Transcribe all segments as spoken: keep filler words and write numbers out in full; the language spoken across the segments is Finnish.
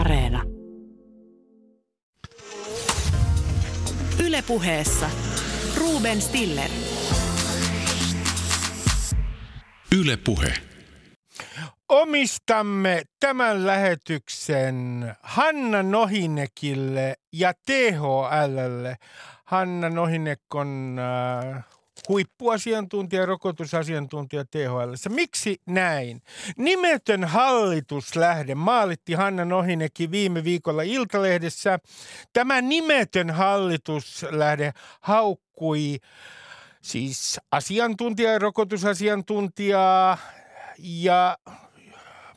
Areena. Yle Puheessa Ruben Stiller. Yle Puhe. Omistamme tämän lähetyksen Hanna Nohinekille ja T H L:lle. Hanna Nohinek on äh, huippuasiantuntija, rokotusasiantuntija T H L:ssä. Miksi näin? Nimetön hallituslähde maalitti Hanna Nohinekki viime viikolla Iltalehdessä. Tämä nimetön hallituslähde haukkui siis asiantuntijaa, rokotusasiantuntijaa, ja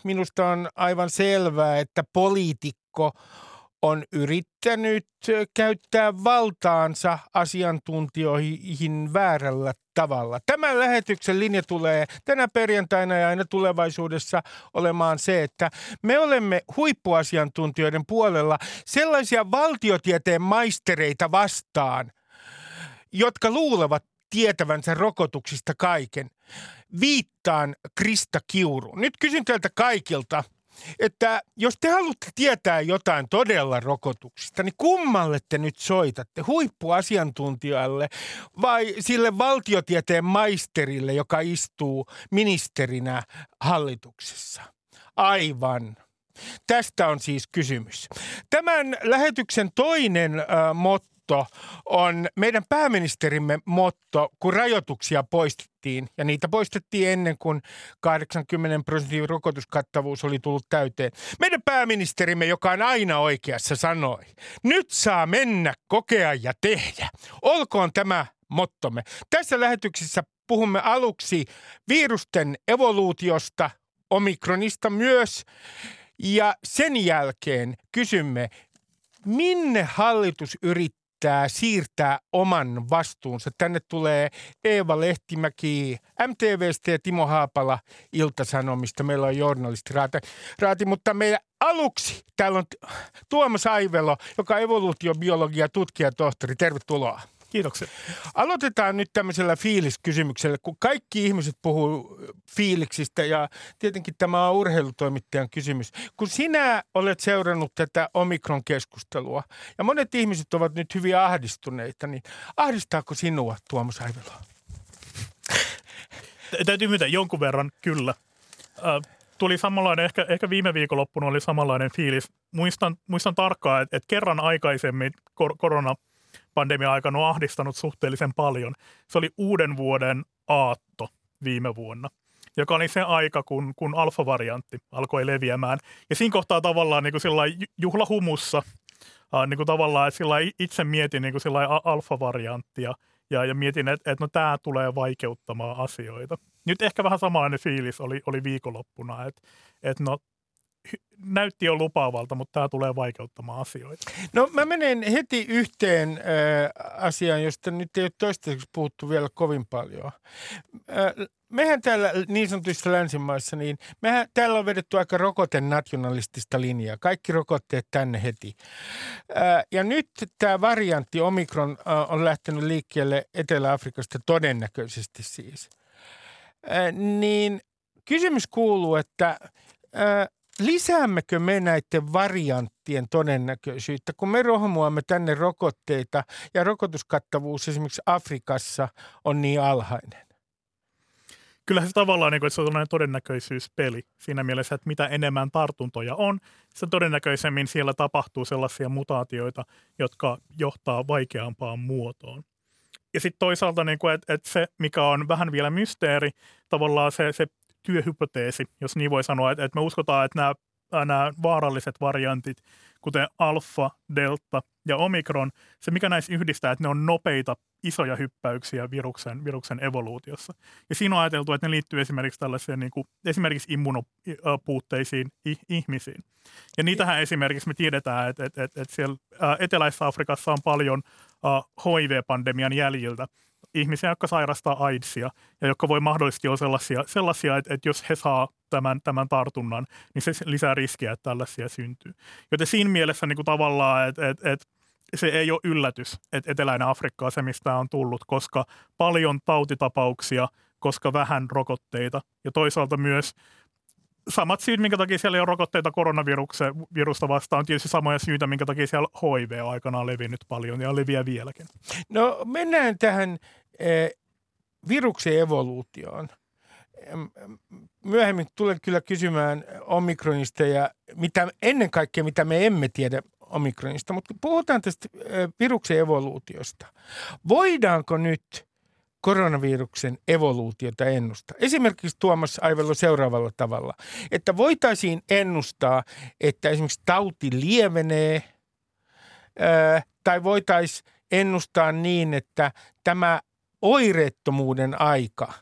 minusta on aivan selvää, että poliitikko on yrittänyt käyttää valtaansa asiantuntijoihin väärällä tavalla. Tämän lähetyksen linja tulee tänä perjantaina ja aina tulevaisuudessa olemaan se, että me olemme huippuasiantuntijoiden puolella sellaisia valtiotieteen maistereita vastaan, jotka luulevat tietävänsä rokotuksista kaiken. Viittaan Krista Kiuruun. Nyt kysyn teiltä kaikilta, että jos te haluatte tietää jotain todella rokotuksista, niin kummalle te nyt soitatte? Huippuasiantuntijalle vai sille valtiotieteen maisterille, joka istuu ministerinä hallituksessa? Aivan. Tästä on siis kysymys. Tämän lähetyksen toinen äh, motto on meidän pääministerimme motto, kun rajoituksia poistettiin, ja niitä poistettiin ennen kuin kahdeksankymmentä prosentin rokotuskattavuus oli tullut täyteen. Meidän pääministerimme, joka on aina oikeassa, sanoi, nyt saa mennä, kokea ja tehdä. Olkoon tämä mottomme. Tässä lähetyksessä puhumme aluksi virusten evoluutiosta, omikronista myös, ja sen jälkeen kysymme, minne hallitus yrittää siirtää oman vastuunsa. Tänne tulee Eeva Lehtimäki M T V:stä ja Timo Haapala Ilta-Sanomista. Meillä on journalisti Raati, mutta meillä aluksi täällä on Tuomas Aivelo, joka on evoluutiobiologia tutkijatohtori. Tervetuloa. Kiitoksia. Aloitetaan nyt tämmöisellä fiiliskysymyksellä, kun kaikki ihmiset puhuu fiiliksistä ja tietenkin tämä on urheilutoimittajan kysymys. Kun sinä olet seurannut tätä omikron-keskustelua ja monet ihmiset ovat nyt hyvin ahdistuneita, niin ahdistaako sinua, Tuomas Aivelo? Täytyy myöntää jonkun verran, kyllä. Tuli samanlainen, ehkä, ehkä viime viikonloppuna oli samanlainen fiilis. Muistan, muistan tarkkaan, että, että kerran aikaisemmin kor- korona pandemian aikana on ahdistanut suhteellisen paljon. Se oli uuden vuoden aatto viime vuonna, joka oli se aika, kun, kun alfavariantti alkoi leviämään. Ja siinä kohtaa tavallaan niin kuin juhlahumussa äh, niin kuin tavallaan, että itse mietin niin kuin alfavarianttia ja, ja mietin, että, että no, tämä tulee vaikeuttamaan asioita. Nyt ehkä vähän samanlainen fiilis oli, oli viikonloppuna, että, että no, näytti jo lupaavalta, mutta tämä tulee vaikeuttamaan asioita. No mä menen heti yhteen äh, asiaan, josta nyt ei ole toistaiseksi puhuttu vielä kovin paljon. Äh, mehän täällä niin sanotuissa länsimaissa, niin mehän täällä on vedetty aika rokotenationalistista linjaa. Kaikki rokotteet tänne heti. Äh, ja nyt tämä variantti Omikron äh, on lähtenyt liikkeelle Etelä-Afrikasta todennäköisesti siis. Äh, niin kysymys kuuluu, että äh, lisäämmekö me näiden varianttien todennäköisyyttä, kun me rohmuamme tänne rokotteita ja rokotuskattavuus esimerkiksi Afrikassa on niin alhainen? Kyllähän se tavallaan niin kuin, että se on sellainen todennäköisyyspeli siinä mielessä, että mitä enemmän tartuntoja on, se todennäköisemmin siellä tapahtuu sellaisia mutaatioita, jotka johtaa vaikeampaan muotoon. Ja sitten toisaalta, niin kuin, että, että se, mikä on vähän vielä mysteeri, tavallaan se, se työhypoteesi, jos niin voi sanoa, että me uskotaan, että nämä, nämä vaaralliset variantit, kuten alfa, delta ja omikron, se mikä näissä yhdistää, että ne on nopeita isoja hyppäyksiä viruksen, viruksen evoluutiossa. Ja siinä on ajateltu, että ne liittyy esimerkiksi tällaisiin niin kuin, esimerkiksi immunopuutteisiin ihmisiin. Ja niitähän esimerkiksi me tiedetään, että, että, että siellä eteläisessä Afrikassa on paljon H I V-pandemian jäljiltä ihmisiä, jotka sairastaa AIDSia ja jotka voi mahdollisesti olla sellaisia, sellaisia että, että jos he saa tämän, tämän tartunnan, niin se lisää riskiä, että tällaisia syntyy. Joten siinä mielessä niin kuin tavallaan, että, että, että se ei ole yllätys, että eteläinen Afrikka on se, mistä on tullut, koska paljon tautitapauksia, koska vähän rokotteita ja toisaalta myös samat syyt, minkä takia siellä ei ole rokotteita koronavirusta vastaan, on tietysti samoja syitä, minkä takia siellä H I V on aikanaan levinnyt paljon ja leviää vieläkin. No mennään tähän eh, viruksen evoluutioon. Myöhemmin tulen kyllä kysymään omikronista ja mitä, ennen kaikkea mitä me emme tiedä omikronista, mutta puhutaan tästä viruksen evoluutiosta. Voidaanko nyt koronaviruksen evoluutiota ennustaa? Esimerkiksi Tuomas Aivelo seuraavalla tavalla, että voitaisiin ennustaa, että esimerkiksi tauti lievenee tai voitaisiin ennustaa niin, että tämä oireettomuuden aika,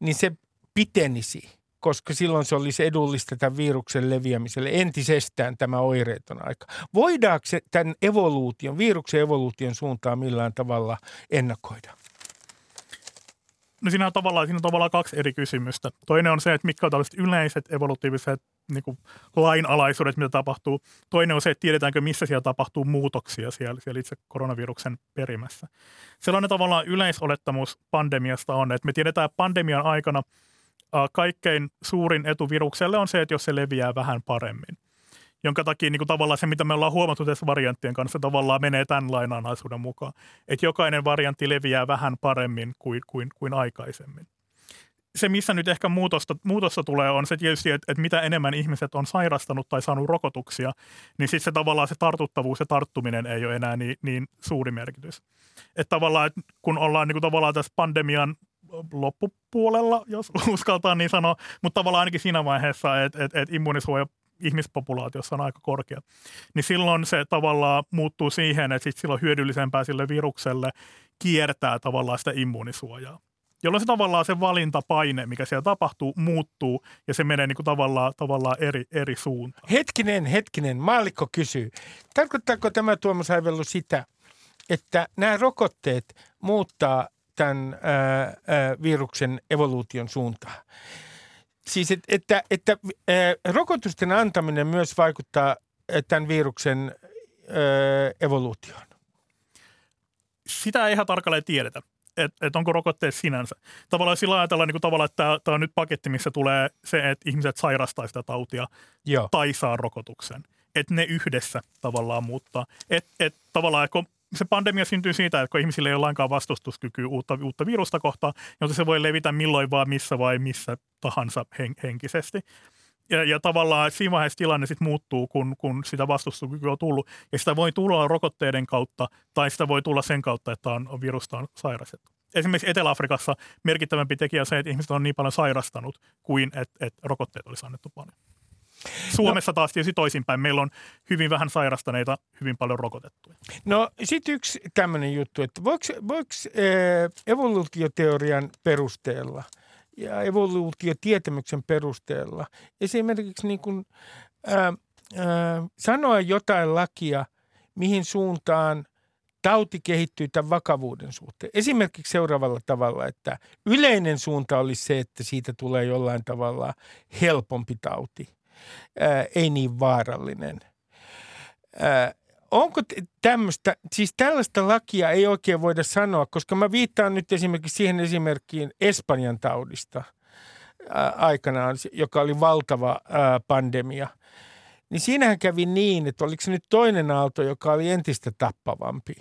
niin se pitenisi, koska silloin se olisi edullista tämän viruksen leviämiselle entisestään tämä oireeton aika. Voidaanko se tämän evoluution, viruksen evoluution suuntaan millään tavalla ennakoida? No siinä on tavallaan, siinä on tavallaan kaksi eri kysymystä. Toinen on se, että mitkä on tällaiset yleiset evolutiiviset niin kuin lainalaisuudet, mitä tapahtuu. Toinen on se, että tiedetäänkö, missä siellä tapahtuu muutoksia siellä, siellä itse koronaviruksen perimässä. Sellainen tavallaan yleisolettamus pandemiasta on, että me tiedetään, että pandemian aikana kaikkein suurin etu virukselle on se, että jos se leviää vähän paremmin. Jonka takia niin kuin tavallaan se, mitä me ollaan huomattu tässä varianttien kanssa, tavallaan menee tämän lainalaisuuden mukaan. Että jokainen variantti leviää vähän paremmin kuin, kuin, kuin aikaisemmin. Se, missä nyt ehkä muutosta, muutosta tulee, on se tietysti, että, että mitä enemmän ihmiset on sairastanut tai saanut rokotuksia, niin sitten se tavallaan se tartuttavuus ja tarttuminen ei ole enää niin, niin suuri merkitys. Että tavallaan, että kun ollaan niin kuin tavallaan tässä pandemian loppupuolella, jos uskaltaa niin sanoa, mutta tavallaan ainakin siinä vaiheessa, että, että, että immuunisuoja ihmispopulaatiossa on aika korkea, niin silloin se tavallaan muuttuu siihen, että sit silloin hyödyllisempää sille virukselle kiertää tavallaan sitä immuunisuojaa. Jolloin se tavallaan se valintapaine, mikä siellä tapahtuu, muuttuu ja se menee niin kuin tavallaan, tavallaan eri, eri suuntaan. Hetkinen, hetkinen, maallikko kysyy. Tarkoittaako tämä Tuomas Aivelo sitä, että nämä rokotteet muuttaa tämän ää, ää, viruksen evoluution suuntaan? Siis, että, että, että rokotusten antaminen myös vaikuttaa tämän viruksen evoluutioon. Sitä ei ihan tarkalleen tiedetä, että et onko rokotteet sinänsä. Tavallaan sillä ajatellaan, niin tavallaan, että tämä on nyt paketti, missä tulee se, että ihmiset sairastaa sitä tautia. Joo. Tai saa rokotuksen. Että ne yhdessä tavallaan muuttaa. Että et, tavallaan, kun se pandemia syntyy siitä, että kun ihmisillä ei ole lainkaan vastustuskykyä uutta, uutta virusta kohtaan, joten se voi levitä milloin vaan missä vai missä tahansa hen, henkisesti. Ja, ja tavallaan siinä vaiheessa tilanne sitten muuttuu, kun, kun sitä vastustuskykyä on tullut. Ja sitä voi tulla rokotteiden kautta tai sitä voi tulla sen kautta, että on, virusta on sairastettu. Esimerkiksi Etelä-Afrikassa merkittävämpi tekijä on se, että ihmiset on niin paljon sairastanut kuin että et rokotteet olisi annettu paljon. Suomessa taas tietysti toisinpäin. Meillä on hyvin vähän sairastaneita, hyvin paljon rokotettuja. No sitten yksi tämmöinen juttu, että voiko, voiko evoluutioteorian perusteella ja evoluutiotietämyksen perusteella esimerkiksi niin kuin, ää, ää, sanoa jotain lakia, mihin suuntaan tauti kehittyy tämän vakavuuden suhteen. Esimerkiksi seuraavalla tavalla, että yleinen suunta olisi se, että siitä tulee jollain tavalla helpompi tauti. Ää, ei niin vaarallinen. Ää, onko tämmöistä, siis tällaista lakia ei oikein voida sanoa, koska mä viittaan nyt esimerkiksi siihen esimerkkiin Espanjan taudista ää, aikanaan, joka oli valtava ää, pandemia. Niin siinähän kävi niin, että oliko se nyt toinen aalto, joka oli entistä tappavampi.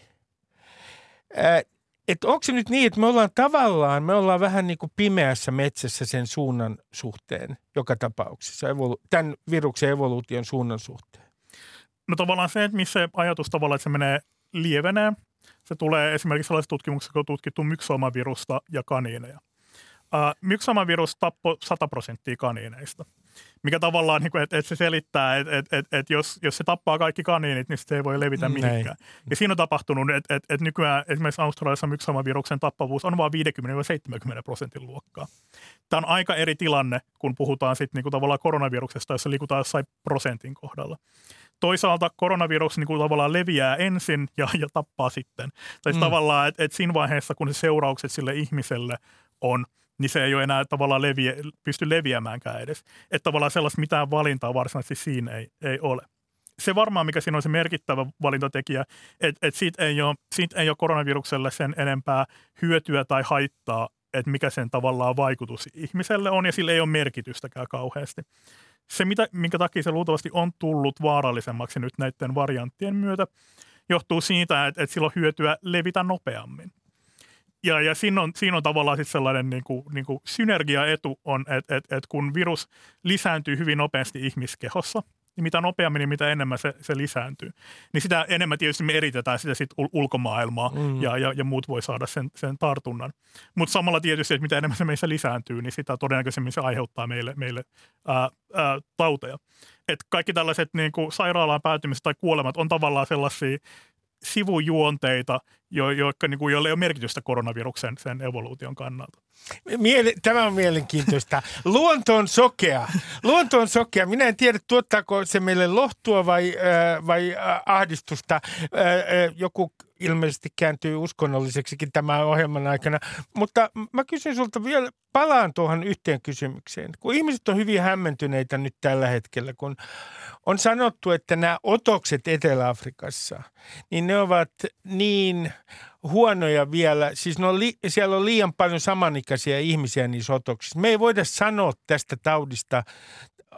Ää, Että onko se nyt niin, että me ollaan tavallaan, me ollaan vähän niin kuin pimeässä metsässä sen suunnan suhteen joka tapauksessa, tämän viruksen evoluution suunnan suhteen? No tavallaan se, että missä ajatus tavallaan, että se menee lievenee. Se tulee esimerkiksi sellaisessa tutkimuksessa, kun on tutkittu myksoomavirusta ja kaniineja. Myksoomavirus tappoi sata prosenttia kaniineista, mikä tavallaan, että se selittää, että jos se tappaa kaikki kaniinit, niin se ei voi levitä mihinkään. Näin. Ja siinä on tapahtunut, että nykyään esimerkiksi Australiassa myksoomaviruksen tappavuus on vain viisikymmentä seitsemänkymmentä prosentin luokkaa. Tämä on aika eri tilanne, kun puhutaan sitten niinku tavallaan koronaviruksesta, jossa liikutaan jossain prosentin kohdalla. Toisaalta koronavirus niin kuin tavallaan leviää ensin ja, ja tappaa sitten. Tai mm. tavallaan, että et siinä vaiheessa, kun se seuraukset sille ihmiselle on, niin se ei ole enää tavallaan leviä, pysty leviämäänkään edes. Että tavallaan sellaista mitään valintaa varsinaisesti siinä ei, ei ole. Se varmaan, mikä siinä on se merkittävä valintatekijä, että et siitä, siitä ei ole koronavirukselle sen enempää hyötyä tai haittaa että mikä sen tavallaan vaikutus ihmiselle on, ja sillä ei ole merkitystäkään kauheasti. Se, mitä, minkä takia se luultavasti on tullut vaarallisemmaksi nyt näiden varianttien myötä, johtuu siitä, että, että sillä on hyötyä levitä nopeammin. Ja, ja siinä, on, siinä on tavallaan sitten sellainen niin kuin, niin kuin synergiaetu on, että, että, että kun virus lisääntyy hyvin nopeasti ihmiskehossa, niin mitä nopeammin ja mitä enemmän se, se lisääntyy, niin sitä enemmän tietysti me eritetään sitä sitten ulkomaailmaa mm. ja, ja, ja muut voi saada sen, sen tartunnan. Mutta samalla tietysti, että mitä enemmän se meissä lisääntyy, niin sitä todennäköisemmin se aiheuttaa meille, meille ää, ää, tauteja. Et kaikki tällaiset niin kuin sairaalaan päätymiset tai kuolemat on tavallaan sellaisia sivujuonteita, jo, jotka, niin kuin, joille ei ole merkitystä koronaviruksen sen evoluution kannalta. Miele- Tämä on mielenkiintoista. Luonto on sokea. Luonto on sokea. Minä en tiedä, tuottaako se meille lohtua vai, äh, vai ahdistusta. Äh, äh, joku ilmeisesti kääntyy uskonnolliseksikin tämän ohjelman aikana. Mutta mä kysyn sulta vielä, palaan tuohon yhteen kysymykseen. Kun ihmiset on hyvin hämmentyneitä nyt tällä hetkellä, kun on sanottu, että nämä otokset Etelä-Afrikassa, niin ne ovat niin huonoja vielä. Siis ne on li- siellä on liian paljon samanikäisiä ihmisiä niissä otoksissa. Me ei voida sanoa tästä taudista,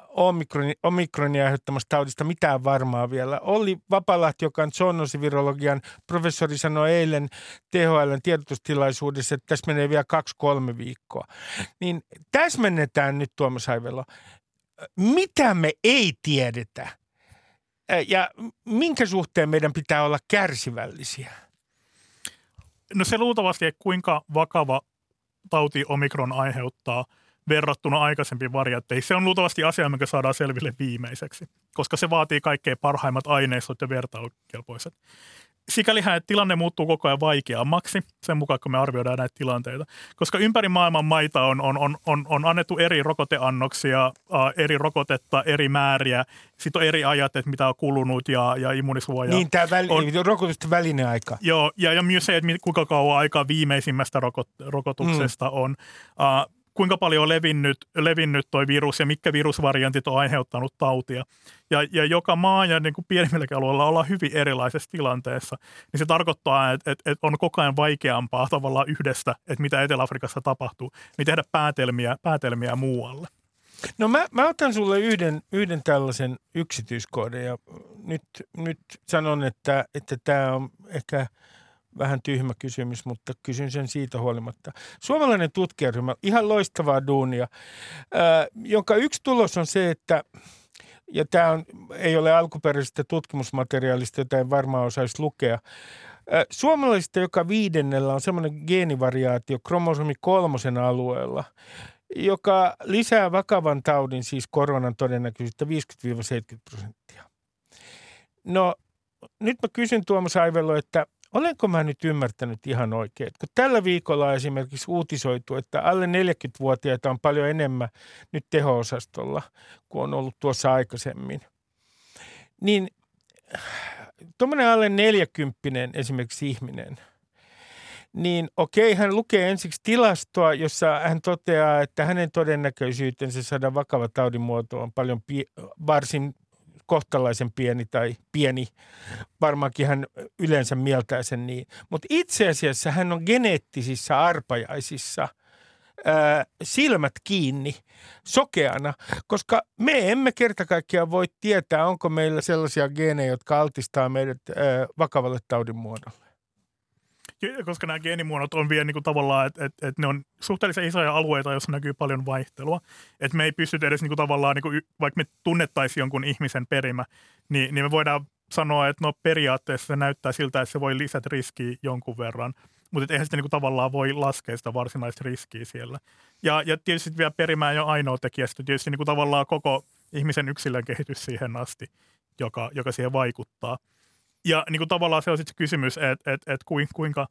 omikronin, omikronin aiheuttamasta taudista mitään varmaa vielä. Olli Vapalahti, joka on zoonosivirologian professori, sanoi eilen T H L:n tiedotustilaisuudessa, että tässä menee vielä kaksi kolme viikkoa. Niin täsmennetään nyt, Tuomas Haivela, mitä me ei tiedetä ja minkä suhteen meidän pitää olla kärsivällisiä? No se luultavasti, että kuinka vakava tauti omikron aiheuttaa verrattuna aikaisempiin variantteihin. Se on luultavasti asia, mikä saadaan selville viimeiseksi, koska se vaatii kaikkein parhaimmat aineistot ja vertailukelpoiset. Sikälihän tilanne muuttuu koko ajan vaikeammaksi sen mukaan, kun me arvioidaan näitä tilanteita, koska ympäri maailman maita on, on, on, on annettu eri rokoteannoksia, ää, eri rokotetta, eri määriä, sitten on eri ajat, että mitä on kulunut ja, ja immunisuoja. Niin, tämä väli, on, rokotusten välinen aika. Joo, ja, ja myös se, että kuinka kauan aikaa viimeisimmästä rokot, rokotuksesta mm. on. Ää, kuinka paljon on levinnyt, levinnyt toi virus ja mitkä virusvariantit on aiheuttanut tautia. Ja, ja joka maa ja niin kuin pienemmilläkin alueilla ollaan hyvin erilaisessa tilanteessa. Niin se tarkoittaa, että, että, että on koko ajan vaikeampaa tavallaan yhdestä, että mitä Etelä-Afrikassa tapahtuu, niin tehdä päätelmiä, päätelmiä muualle. No mä, mä otan sulle yhden, yhden tällaisen yksityiskohdan ja nyt, nyt sanon, että että tämä on ehkä vähän tyhmä kysymys, mutta kysyn sen siitä huolimatta. Suomalainen tutkijaryhmä, ihan loistavaa duunia, ää, jonka yksi tulos on se, että, ja tämä on, ei ole alkuperäisestä tutkimusmateriaalista, jota en varmaan osaisi lukea. Ää, suomalaisista joka viidennellä on semmoinen geenivariaatio kromosomi kolmosen alueella, joka lisää vakavan taudin, siis koronan todennäköisyyttä viisikymmentä–seitsemänkymmentä prosenttia. No nyt mä kysyn Tuomas Haivelo, että olenko mä nyt ymmärtänyt ihan oikein, kun tällä viikolla on esimerkiksi uutisoitu, että alle neljäkymmentävuotiaita on paljon enemmän nyt teho-osastolla kuin on ollut tuossa aikaisemmin, niin tuommoinen alle neljäkymppinen esimerkiksi ihminen, niin okei, hän lukee ensiksi tilastoa, jossa hän toteaa, että hänen todennäköisyytensä saada vakava taudinmuoto on paljon pie- varsin kohtalaisen pieni tai pieni, varmaankin hän yleensä mieltää sen niin. Mutta itse asiassa hän on geneettisissä arpajaisissa ää, silmät kiinni sokeana, koska me emme kerta kaikkiaan voi tietää, onko meillä sellaisia geenejä, jotka altistaa meidät ää, vakavalle taudinmuodolle. Koska nämä geenimuodot on vielä niin kuin tavallaan, että, että, että ne on suhteellisen isoja alueita, joissa näkyy paljon vaihtelua. Että me ei pystytä edes niin kuin tavallaan, niin kuin, vaikka me tunnettaisiin jonkun ihmisen perimä, niin, niin me voidaan sanoa, että no periaatteessa se näyttää siltä, että se voi lisätä riskiä jonkun verran. Mutta eihän sitä niin kuin tavallaan voi laskea sitä varsinaista riskiä siellä. Ja, ja tietysti vielä perimä ei ole ainoa tekijä. Sitten tietysti niin kuin tavallaan koko ihmisen yksilön kehitys siihen asti, joka, joka siihen vaikuttaa. Ja niin kuin tavallaan se on sitten se kysymys, että et, et kuinka,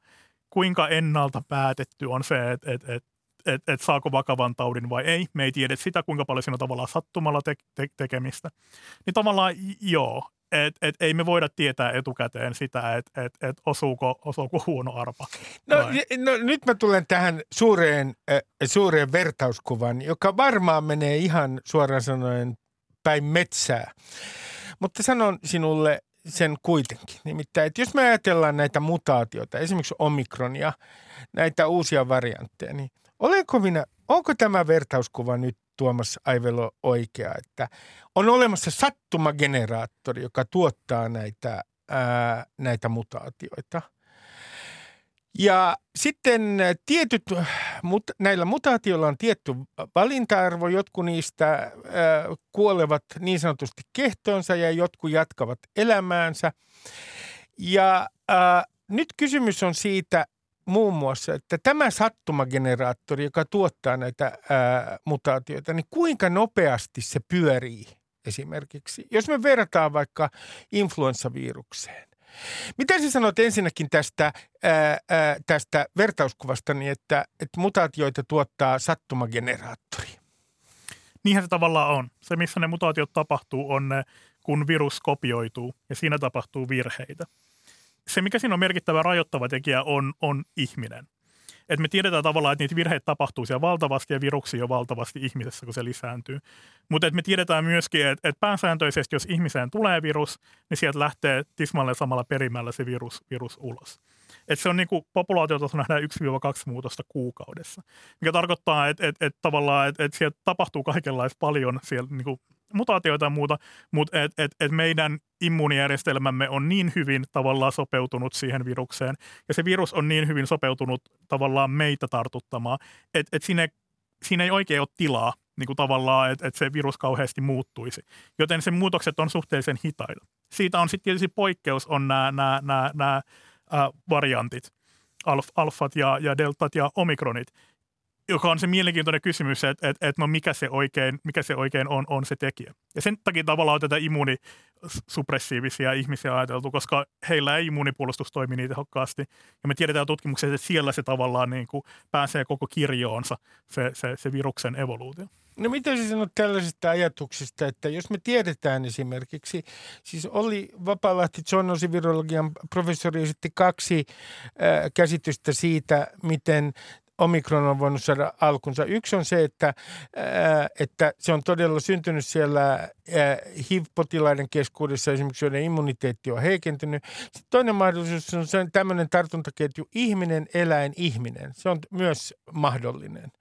kuinka ennalta päätetty on se, että et, et, et, et saako vakavan taudin vai ei. Me ei tiedä sitä, kuinka paljon siinä on tavallaan sattumalla te, te, tekemistä. Niin tavallaan joo, että et, ei me voida tietää etukäteen sitä, että et, et osuuko, osuuko huono arpa. No, no nyt mä tulen tähän suureen, äh, suureen vertauskuvan, joka varmaan menee ihan suoraan sanoen päin metsää. Mutta sanon sinulle sen kuitenkin. Nimittäin, että jos me ajatellaan näitä mutaatioita, esimerkiksi omikronia, näitä uusia variantteja, niin Olenko minä, onko tämä vertauskuva nyt, Tuomas Aivelo, oikea, että on olemassa sattumageneraattori, joka tuottaa näitä, ää, näitä mutaatioita. Ja sitten tietyt, mut, näillä mutaatioilla on tietty valinta-arvo, jotkut niistä ää, kuolevat niin sanotusti kehtoonsa ja jotkut jatkavat elämäänsä. Ja ää, nyt kysymys on siitä, muun muassa, että tämä sattumageneraattori, joka tuottaa näitä ää, mutaatioita, niin kuinka nopeasti se pyörii esimerkiksi, jos me verrataan vaikka influenssavirukseen. Mitä sä sanot ensinnäkin tästä, ää, ää, tästä vertauskuvasta, niin että, että mutaatioita tuottaa sattumageneraattori? Niinhän se tavallaan on. Se, missä ne mutaatiot tapahtuu, on kun virus kopioituu ja siinä tapahtuu virheitä. Se, mikä siinä on merkittävä rajoittava tekijä, on, on ihminen. Et me tiedetään tavallaan, että niitä virheitä tapahtuu siellä valtavasti ja viruksia jo valtavasti ihmisessä, kun se lisääntyy. Mutta me tiedetään myöskin, että et pääsääntöisesti, jos ihmiseen tulee virus, niin sieltä lähtee tismalleen samalla perimällä se virus, virus ulos. Et se on niin kuin populaatiotasolla nähdään yksi kaksi muutosta kuukaudessa, mikä tarkoittaa, että et, et tavallaan et, et sieltä tapahtuu kaikenlaista paljon siellä niin kuin mutaatioita ja muuta, mutta et, et, et meidän immuunijärjestelmämme on niin hyvin tavallaan sopeutunut siihen virukseen, ja se virus on niin hyvin sopeutunut tavallaan meitä tartuttamaan, että et siinä, siinä ei oikein ole tilaa niin kuin tavallaan, että et se virus kauheasti muuttuisi. Joten sen muutokset on suhteellisen hitaita. Siitä on sitten tietysti poikkeus on nämä variantit, alf, alfat ja, ja deltat ja omikronit, joka on se mielenkiintoinen kysymys, että et, et no mikä se oikein, mikä se oikein on, on se tekijä. Ja sen takia tavallaan on tätä immuunisuppressiivisia ihmisiä ajateltu, koska heillä ei immuunipuolustus toimi niin tehokkaasti. Ja me tiedetään tutkimuksessa, että siellä se tavallaan niin kuin pääsee koko kirjoonsa, se, se, se viruksen evoluutio. No mitä sä sanot tällaisista ajatuksista, että jos me tiedetään esimerkiksi, siis Olli Vapalahti, zoonoosivirologian professori, esitti kaksi äh, käsitystä siitä, miten omikron on voinut saada alkunsa. Yksi on se, että, ää, että se on todella syntynyt siellä ää, H I V-potilaiden keskuudessa, esimerkiksi joiden immuniteetti on heikentynyt. Sitten toinen mahdollisuus on se, tämmöinen tartuntaketju ihminen, eläin, ihminen. Se on myös mahdollinen.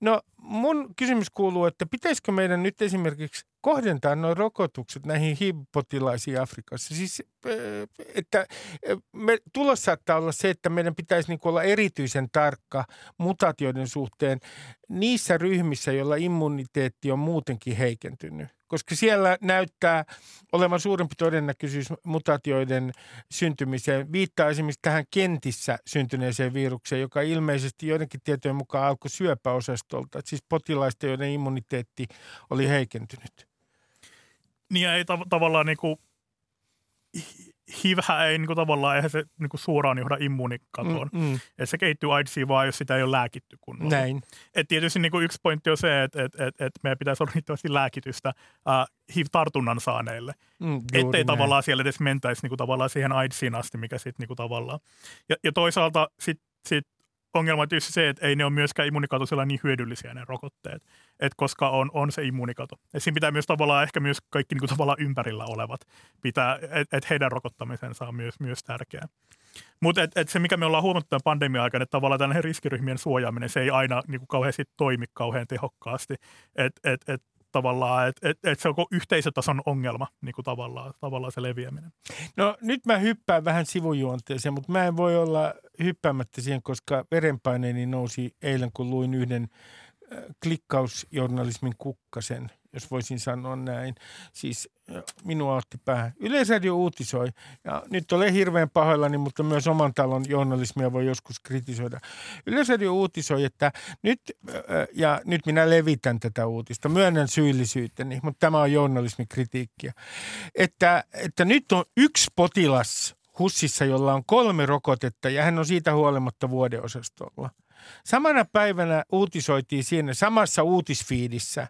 No mun kysymys kuuluu, että pitäisikö meidän nyt esimerkiksi kohdentaa nuo rokotukset näihin H I V-potilaisiin Afrikassa. Siis, että me, tulos saattaa olla se, että meidän pitäisi niin kuin olla erityisen tarkka mutaatioiden suhteen niissä ryhmissä, joilla immuniteetti on muutenkin heikentynyt. Koska siellä näyttää olevan suurempi todennäköisyys mutaatioiden syntymiseen. Viittaa esimerkiksi tähän kentissä syntyneeseen virukseen, joka ilmeisesti joidenkin tietojen mukaan alkoi syöpäosastolta. Siis potilaista, joiden immuniteetti oli heikentynyt. Niin ei tav- tavallaan niinku, H I Vhän ei niinku tavallaan, eihän se niinku suoraan johda immuunikatoon. Mm-hmm. Et se kehittyy AIDSiin vaan, jos sitä ei ole lääkitty kunnolla. Näin. Et tietysti niinku yksi pointti on se, että et, et, et meidän pitäisi olla riittävästi lääkitystä äh, H I V-tartunnan saaneille. Mm, ettei näin. Tavallaan siellä edes mentäisi niinku tavallaan siihen AIDSiin asti, mikä sitten niinku tavallaan. Ja, ja toisaalta sitten sit ongelma on tietysti se, että ei ne ole myöskään immuunikatoisella niin hyödyllisiä ne rokotteet, että koska on, on se immuunikato. Ja siinä pitää myös tavallaan ehkä myös kaikki niin kuin tavallaan ympärillä olevat, pitää, että et heidän rokottamisensa on myös, myös tärkeää. Mutta et, et se, mikä me ollaan huomattu tämän pandemian aikana, että tavallaan tällainen riskiryhmien suojaaminen, se ei aina niin kuin kauheasti toimi kauhean tehokkaasti, että et, et, tavallaan, että et, et se on yhteisötason ongelma, niin kuin tavallaan, tavallaan se leviäminen. No nyt mä hyppään vähän sivujuonteeseen, mutta mä en voi olla hyppäämättä siihen, koska verenpaineeni nousi eilen, kun luin yhden klikkausjournalismin kukkasen, jos voisin sanoa näin. Siis minua otti päähän. Yleisradio uutisoi, ja nyt olen hirveän pahoillani, mutta myös oman talon journalismia voi joskus kritisoida. Yleisradio uutisoi, että nyt, ja nyt minä levitän tätä uutista, myönnän syyllisyyteni, mutta tämä on journalismikritiikkiä, että, että nyt on yksi potilas HUSissa, jolla on kolme rokotetta, ja hän on siitä huolimatta vuodeosastolla. Samana päivänä uutisoitiin siinä samassa uutisfiidissä,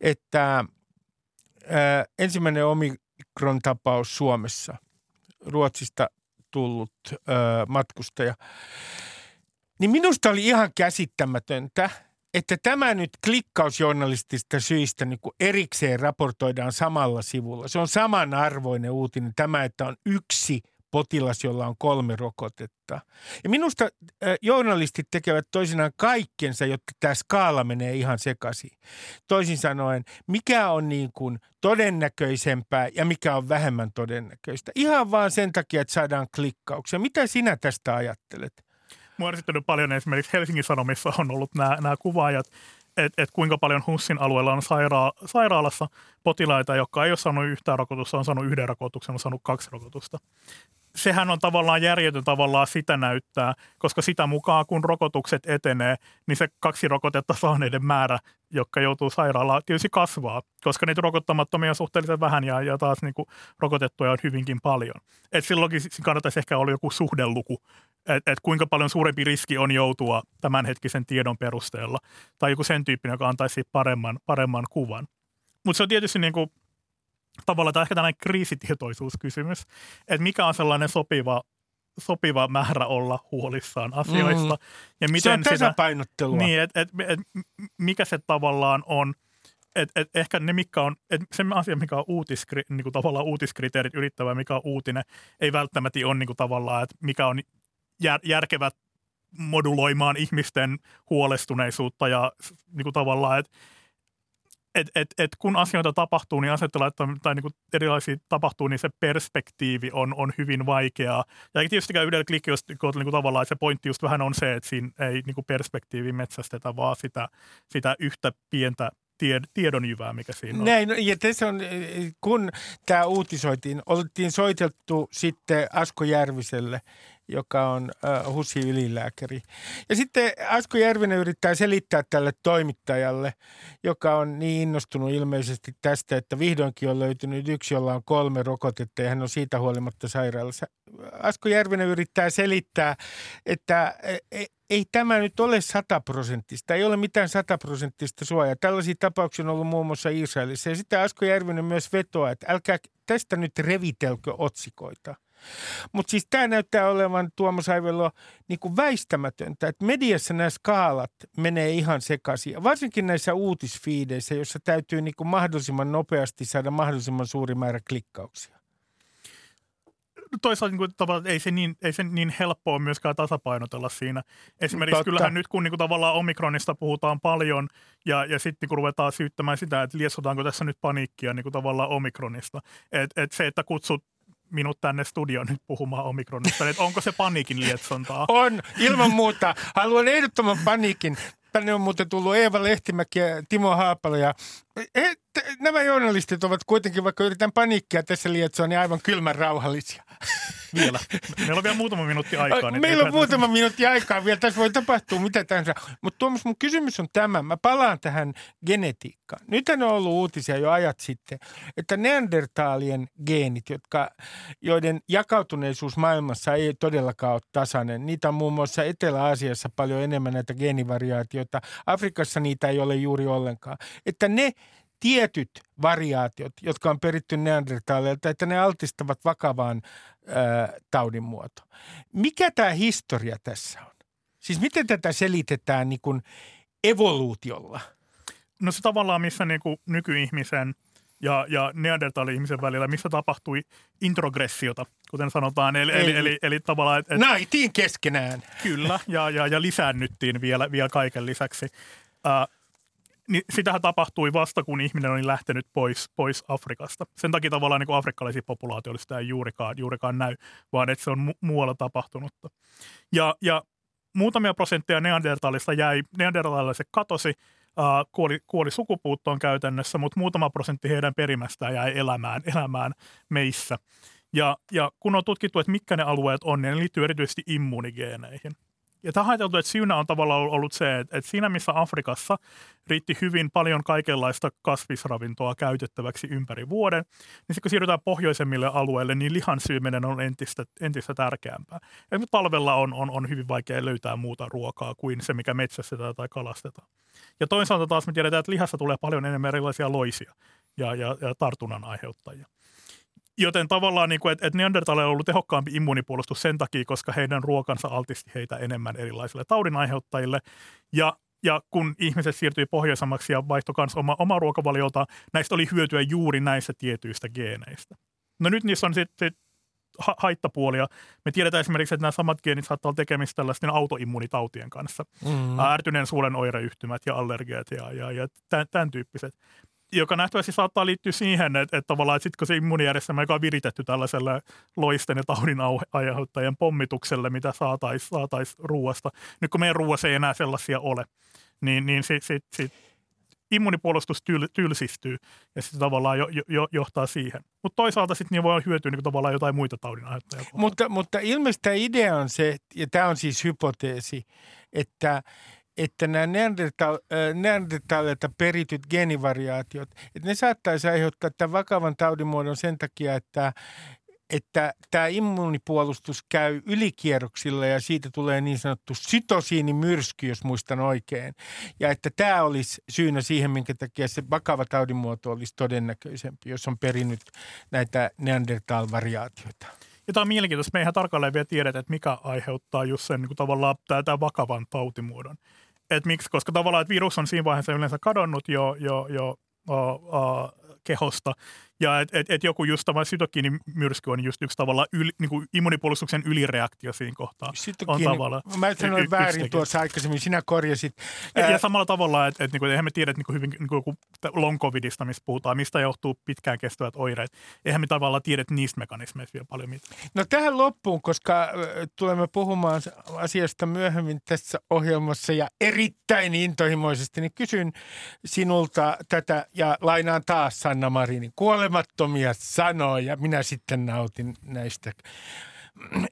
että ää, ensimmäinen omikron-tapaus Suomessa, Ruotsista tullut ää, matkustaja, niin minusta oli ihan käsittämätöntä, että tämä nyt klikkausjournalistista syistä niin kuin erikseen raportoidaan samalla sivulla. Se on samanarvoinen uutinen tämä, että on yksi potilas, jolla on kolme rokotetta. Ja minusta äh, journalistit tekevät toisinaan kaikkensa, jotta tämä skaala menee ihan sekaisin. Toisin sanoen, mikä on niin kuin todennäköisempää ja mikä on vähemmän todennäköistä. Ihan vaan sen takia, että saadaan klikkauksia. Mitä sinä tästä ajattelet? Minua on esittänyt paljon, esimerkiksi Helsingin Sanomissa on ollut nämä, nämä kuvaajat, että et kuinka paljon HUSin alueella on saira- sairaalassa potilaita, jotka ei ole saanut yhtään rokotusta, on saanut yhden rokotuksen, on saanut kaksi rokotusta. Sehän on tavallaan järjetön tavallaan sitä näyttää, koska sitä mukaan kun rokotukset etenee, niin se kaksi rokotetta saaneiden määrä, jotka joutuu sairaalaan, tietysti kasvaa, koska niitä rokottamattomia on suhteellisen vähän ja, ja taas niin kuin, rokotettuja on hyvinkin paljon. Et silloinkin kannattaisi ehkä olla joku suhdeluku, että et kuinka paljon suurempi riski on joutua tämänhetkisen tiedon perusteella tai joku sen tyyppinen, joka antaisi paremman, paremman kuvan. Mutta se on tietysti niin kuin, tavallaan tämä on ehkä tällainen kriisitietoisuuskysymys, että mikä on sellainen sopiva, sopiva määrä olla huolissaan asioista. Mm. Ja miten se on tasapainottelua. Niin, että et, et, mikä se tavallaan on, että et ehkä ne, mikä on, että se asia, mikä on uutiskri, niin kuin tavallaan uutiskriteerit ylittävä, mikä on uutinen, ei välttämättä ole niin kuin tavallaan, että mikä on jär, järkevä moduloimaan ihmisten huolestuneisuutta ja niin kuin tavallaan, että Et, et, et kun asioita tapahtuu, niin asettelua, tai niin kuin erilaisia tapahtuu, niin se perspektiivi on, on hyvin vaikeaa. Ja tietystikään yhdellä klikkiosta niin tavallaan se pointti just vähän on se, että siinä ei niin kuin perspektiivi metsästetä, vaan sitä, sitä yhtä pientä tied, tiedonjyvää, mikä siinä on. Näin, ja tässä on, kun tämä uutisoitiin, oltiin soiteltu sitten Asko Järviselle, joka on äh, HUSin ylilääkäri. Ja sitten Asko Järvinen yrittää selittää tälle toimittajalle, joka on niin innostunut ilmeisesti tästä, että vihdoinkin on löytynyt yksi, jolla on kolme rokotetta ja hän on siitä huolimatta sairaalassa. Asko Järvinen yrittää selittää, että ei, ei tämä nyt ole sataprosenttista, ei ole mitään sataprosenttista suojaa. Tällaisia tapauksia on ollut muun muassa Israelissa. Ja sitten Asko Järvinen myös vetoaa, että älkää tästä nyt revitelkö otsikoita. Mutta siis tämä näyttää olevan, Tuomas Aivelo, niinku väistämätöntä, että mediassa nämä skaalat menee ihan sekaisin. Varsinkin näissä uutisfiideissä, jossa täytyy niinku mahdollisimman nopeasti saada mahdollisimman suuri määrä klikkauksia. Toisaalta niin kuin, ei, se niin, ei se niin helppoa myöskään tasapainotella siinä. Esimerkiksi Totta. Kyllähän nyt kun niin kuin, tavallaan Omikronista puhutaan paljon ja, ja sitten niin ruvetaan syyttämään sitä, että lietsotaanko tässä nyt paniikkia niin kuin, tavallaan Omikronista. Et, et se, että kutsut minut tänne studioon nyt puhumaan Omikronista, että onko se paniikin lietsontaa? On, ilman muuta. Haluan ehdottoman paniikin. Tänne on muuten tullut Eeva Lehtimäki ja Timo Haapala ja et, nämä journalistit ovat kuitenkin, vaikka yritän paniikkia tässä lietsoa, niin aivan kylmän rauhallisia. Vielä. Meillä on vielä muutama minuutti aikaa. Niin Meillä on muutama minuutti aikaa vielä. Tässä voi tapahtua mitä tahansa. Mutta Tuomas, mun kysymys on tämä. Mä palaan tähän genetiikkaan. Nythän on ollut uutisia jo ajat sitten, että neandertaalien geenit, jotka, joiden jakautuneisuus maailmassa ei todellakaan ole tasainen. Niitä on muun muassa Etelä-Aasiassa paljon enemmän näitä geenivariaatioita. Afrikassa niitä ei ole juuri ollenkaan. Että ne tietyt variaatiot, jotka on peritty neandertaaleilta, että ne altistavat vakavaan ö, taudin muotoon. Mikä tämä historia tässä on? Siis miten tätä selitetään niin kuin evoluutiolla? No se tavallaan, missä niin kuin nykyihmisen ja, ja neandertaali-ihmisen välillä, missä tapahtui introgressiota, kuten sanotaan. Eli, eli, eli, eli tavallaan, et, et, naitiin keskenään. Kyllä, ja, ja, ja lisäännyttiin vielä, vielä kaiken lisäksi. Uh, Niin sitähän tapahtui vasta, kun ihminen oli lähtenyt pois, pois Afrikasta. Sen takia tavallaan niin kuin afrikkalaisia populaatioita sitä ei juurikaan, juurikaan näy, vaan että se on mu- muualla tapahtunutta. Ja, ja muutamia prosentteja neandertaalista jäi, neandertaalilla se katosi, äh, kuoli, kuoli sukupuuttoon käytännössä, mutta muutama prosentti heidän perimästään jäi elämään, elämään meissä. Ja, ja kun on tutkittu, että mitkä ne alueet on, niin ne liittyy erityisesti immuunigeeneihin. Ja tämä on ajateltu, että syynä on tavallaan ollut se, että siinä missä Afrikassa riitti hyvin paljon kaikenlaista kasvisravintoa käytettäväksi ympäri vuoden, niin kun siirrytään pohjoisemmille alueille, niin lihan syöminen on entistä, entistä tärkeämpää. Ja talvella on, on, on hyvin vaikea löytää muuta ruokaa kuin se, mikä metsästetään tai kalastetaan. Ja toisaalta taas me tiedetään, että lihassa tulee paljon enemmän erilaisia loisia ja, ja, ja tartunnan aiheuttajia. Joten tavallaan, niin että et neandertaaleilla on ollut tehokkaampi immuunipuolustus sen takia, koska heidän ruokansa altisti heitä enemmän erilaisille taudinaiheuttajille. Ja, ja kun ihmiset siirtyi pohjoisammaksi ja vaihtoi kanssa oma, omaa ruokavalioltaan, näistä oli hyötyä juuri näistä tietyistä geeneistä. No nyt niissä on sitten sit ha- haittapuolia. Me tiedetään esimerkiksi, että nämä samat geenit saattaa olla tekemistä tällaisten autoimmuunitautien kanssa. Mm-hmm. Ärtyneen suolen oireyhtymät ja allergiat ja, ja, ja tämän, tämän tyyppiset, joka nähtävästi saattaa liittyä siihen, että, että tavallaan, että sitten kun se immuunijärjestelmä, joka on viritetty tällaiselle loisten ja taudin aiheuttajan pommitukselle, mitä saataisiin saatais ruuasta. Nyt kun meidän ruuassa ei enää sellaisia ole, niin, niin sitten sit, sit immuunipuolustus tyl, tylsistyy ja sitten tavallaan jo, jo, johtaa siihen. Mutta toisaalta sitten niin voi hyötyä niin tavallaan jotain muita taudin aiheuttajia. Mutta, mutta ilmeisesti tämä idea on se, ja tämä on siis hypoteesi, että että nämä neandertaleilta perityt geenivariaatiot, että ne saattaisi aiheuttaa tämän vakavan taudinmuodon sen takia, että, että tämä immuunipuolustus käy ylikierroksilla ja siitä tulee niin sanottu sytosiinimyrsky, jos muistan oikein. Ja että tämä olisi syynä siihen, minkä takia se vakava taudinmuoto olisi todennäköisempi, jos on perinyt näitä neandertalvariaatioita. Ja tämä on mielenkiintoista. Me eihän tarkalleen vielä tiedetä, että mikä aiheuttaa just sen niin kuin tavallaan tämän vakavan tautimuodon. Että miksi? Koska tavallaan että virus on siinä vaiheessa yleensä kadonnut jo, jo, jo o, o, kehosta. Ja että et, et joku just tämä sytokiinimyrsky on just yksi tavallaan yl, niin kuin immunipuolustuksen ylireaktio siinä kohtaa. Sytokiini, on tavallaan, mä sanoin y- väärin tuossa aikaisemmin, sinä korjasit. Et, ja samalla tavalla, että et, niin eihän me tiedä, että niin hyvin niin kuin long covidista, mistä puhutaan, mistä johtuu pitkään kestävät oireet. Eihän me tavallaan tiedä, että niistä mekanismeista vielä paljon mitään. No tähän loppuun, koska tulemme puhumaan asiasta myöhemmin tässä ohjelmassa ja erittäin intohimoisesti, niin kysyn sinulta tätä ja lainaan taas Sanna Marinin kuolema. Olemattomia sanoja. Minä sitten nautin näistä.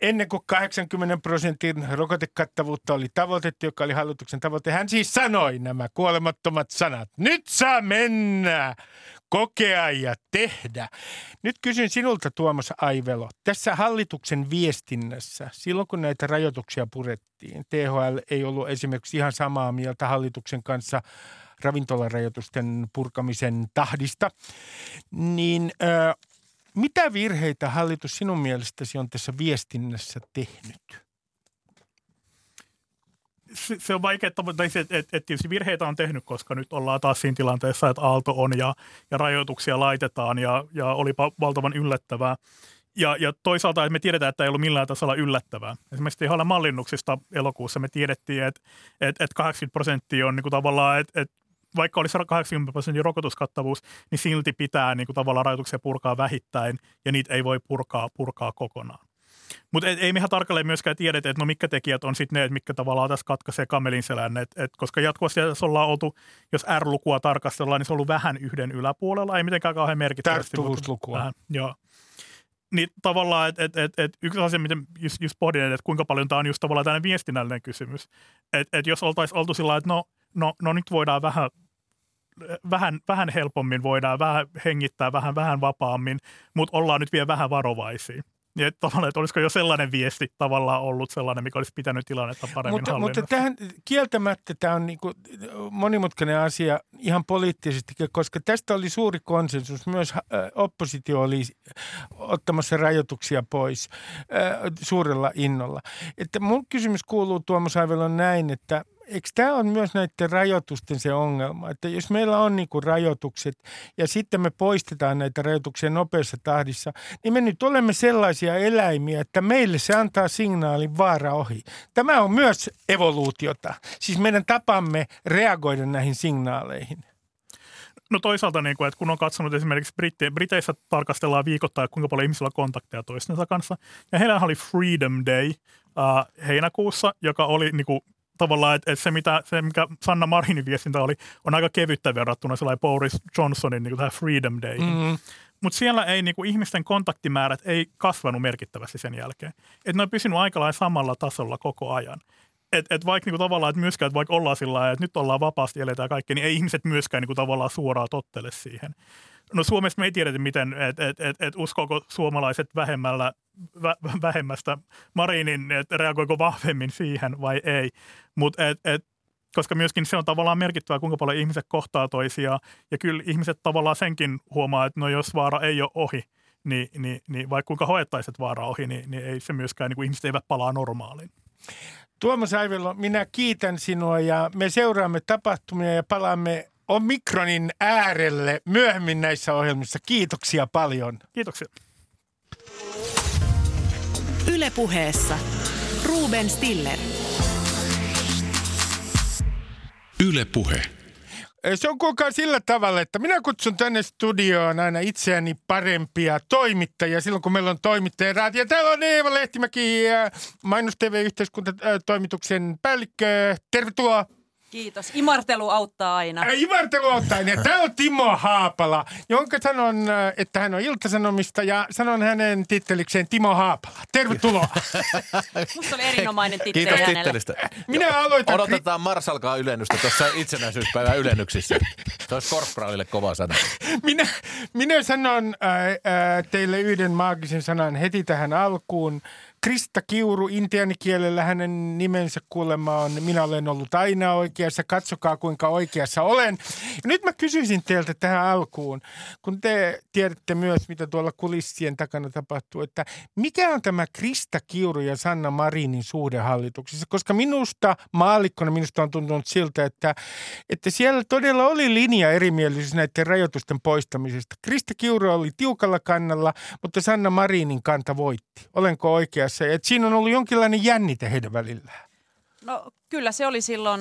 Ennen kuin kahdeksankymmenen prosentin rokotekattavuutta oli tavoitettu, joka oli hallituksen tavoite, hän siis sanoi nämä kuolemattomat sanat. Nyt saa mennä, kokea ja tehdä. Nyt kysyn sinulta, Tuomas Aivelo. Tässä hallituksen viestinnässä, silloin kun näitä rajoituksia purettiin, T H L ei ollut esimerkiksi ihan samaa mieltä hallituksen kanssa ravintolarajoitusten purkamisen tahdista, niin ö, mitä virheitä hallitus sinun mielestäsi on tässä viestinnässä tehnyt? Se, se on vaikea, että, että, että tietysti virheitä on tehnyt, koska nyt ollaan taas siinä tilanteessa, että aalto on ja, ja rajoituksia laitetaan ja, ja olipa valtavan yllättävää. Ja, ja toisaalta me tiedetään, että ei ollut millään tasolla yllättävää. Esimerkiksi ihan mallinnuksista elokuussa me tiedettiin, että, että, että kahdeksankymmentä prosenttia on niin kuin tavallaan, että, että vaikka olisi kahdeksankymmentä prosentin rokotuskattavuus, niin silti pitää niin kuin tavallaan rajoituksia purkaa vähittäin ja niitä ei voi purkaa, purkaa kokonaan. Mutta ei mehän tarkalleen myöskään tiedetä, että no mitkä tekijät on sitten ne, että mitkä tavallaan tässä katkaisee kamelin selän. Et, et koska jatkuvasti tässä ollaan oltu, jos R-lukua tarkastellaan, niin se on ollut vähän yhden yläpuolella. Ei mitenkään kauhean merkittävästi. Tarttuvuuslukua. Joo. Niin tavallaan, että et, et, et yksi asia, miten just, just pohdin, että kuinka paljon tämä on just tavallaan tällainen viestinnällinen kysymys. Että et jos oltaisiin oltu sillä että no, no, no nyt voidaan vähän, vähän, vähän helpommin, voidaan vähän hengittää, vähän, vähän vapaammin, mutta ollaan nyt vielä vähän varovaisia. Ja tavallaan, että olisiko jo sellainen viesti tavallaan ollut sellainen, mikä olisi pitänyt tilannetta paremmin mutta, hallinnassa. Mutta tähän kieltämättä tämä on niin kuin monimutkainen asia ihan poliittisesti, koska tästä oli suuri konsensus. Myös oppositio oli ottamassa rajoituksia pois suurella innolla. Että mun kysymys kuuluu Tuomas Aivelo näin, että eikö tämä on myös näiden rajoitusten se ongelma, että jos meillä on niinku rajoitukset ja sitten me poistetaan näitä rajoituksia nopeassa tahdissa, niin me nyt olemme sellaisia eläimiä, että meille se antaa signaalin vaara ohi. Tämä on myös evoluutiota, siis meidän tapamme reagoida näihin signaaleihin. No toisaalta, niin kuin, että kun on katsonut esimerkiksi Britte- Briteissä tarkastellaan viikoittain, kuinka paljon ihmisillä on kontakteja toistensa kanssa. Ja heillähän oli Freedom Day äh, heinäkuussa, joka oli niinku tavallaan, että se, mitä, se, mikä Sanna Marinin viestintä oli, on aika kevyttä verrattuna sellainen Boris Johnsonin niin tähän Freedom Dayin. Mm-hmm. Mutta siellä ei niin kuin, ihmisten kontaktimäärät ei kasvanut merkittävästi sen jälkeen. Että ne on pysynyt aikalailla samalla tasolla koko ajan. Että et vaikka niin kuin, tavallaan, että myöskään, että vaikka ollaan sillä lailla, että nyt ollaan vapaasti, eletään kaikkea, niin ei ihmiset myöskään niin kuin, tavallaan suoraan tottele siihen. No Suomessa me ei tiedetä, miten, että et, et, et uskoako suomalaiset vähemmällä, vä, vähemmästä Marinin, että reagoiko vahvemmin siihen vai ei. Mut et, et, koska myöskin se on tavallaan merkittävää, kuinka paljon ihmiset kohtaa toisiaan. Ja kyllä ihmiset tavallaan senkin huomaa, että no jos vaara ei ole ohi, niin, niin, niin vaikka kuinka hoettaiset vaara ohi, niin, niin ei se myöskään, niin kuin ihmiset eivät palaa normaaliin. Tuomas Aivelo, minä kiitän sinua ja me seuraamme tapahtumia ja palaamme Omikronin äärelle myöhemmin näissä ohjelmissa. Kiitoksia paljon. Kiitoksia. Yle Puheessa Ruben Stiller. Yle Puhe. Se on kuinka sillä tavalla, että minä kutsun tänne studioon aina itseäni parempia toimittajia silloin, kun meillä on toimittajaraati. Ja täällä on Eeva Lehtimäki, Mainos T V-yhteiskuntatoimituksen päällikkö. Tervetuloa. Kiitos. Imartelu auttaa aina. Imartelu auttaa aina. Tämä on Timo Haapala, jonka sanon, että hän on Ilta-Sanomista ja sanon hänen tittelikseen Timo Haapala. Tervetuloa. Musta oli erinomainen titteli hänelle. Kiitos tittelistä. Minä aloitan... Odotetaan Marsalkaa ylennystä tuossa itsenäisyyspäivän ylennyksissä. Se olisi korporaalille kova sana. Minä, minä sanon äh, teille yhden maagisen sanan heti tähän alkuun. Krista Kiuru, intiaanikielellä hänen nimensä kuulemma on Minä olen ollut aina oikeassa, katsokaa kuinka oikeassa olen. Ja nyt mä kysyisin teiltä tähän alkuun, kun te tiedätte myös mitä tuolla kulissien takana tapahtuu, että mikä on tämä Krista Kiuru ja Sanna Marinin suhde hallituksessa? Koska minusta, maallikkona minusta on tuntunut siltä, että, että siellä todella oli linja erimielisyys näiden rajoitusten poistamisesta. Krista Kiuru oli tiukalla kannalla, mutta Sanna Marinin kanta voitti. Olenko oikeassa? Että siinä on ollut jonkinlainen jännite heidän välillään. No kyllä se oli silloin,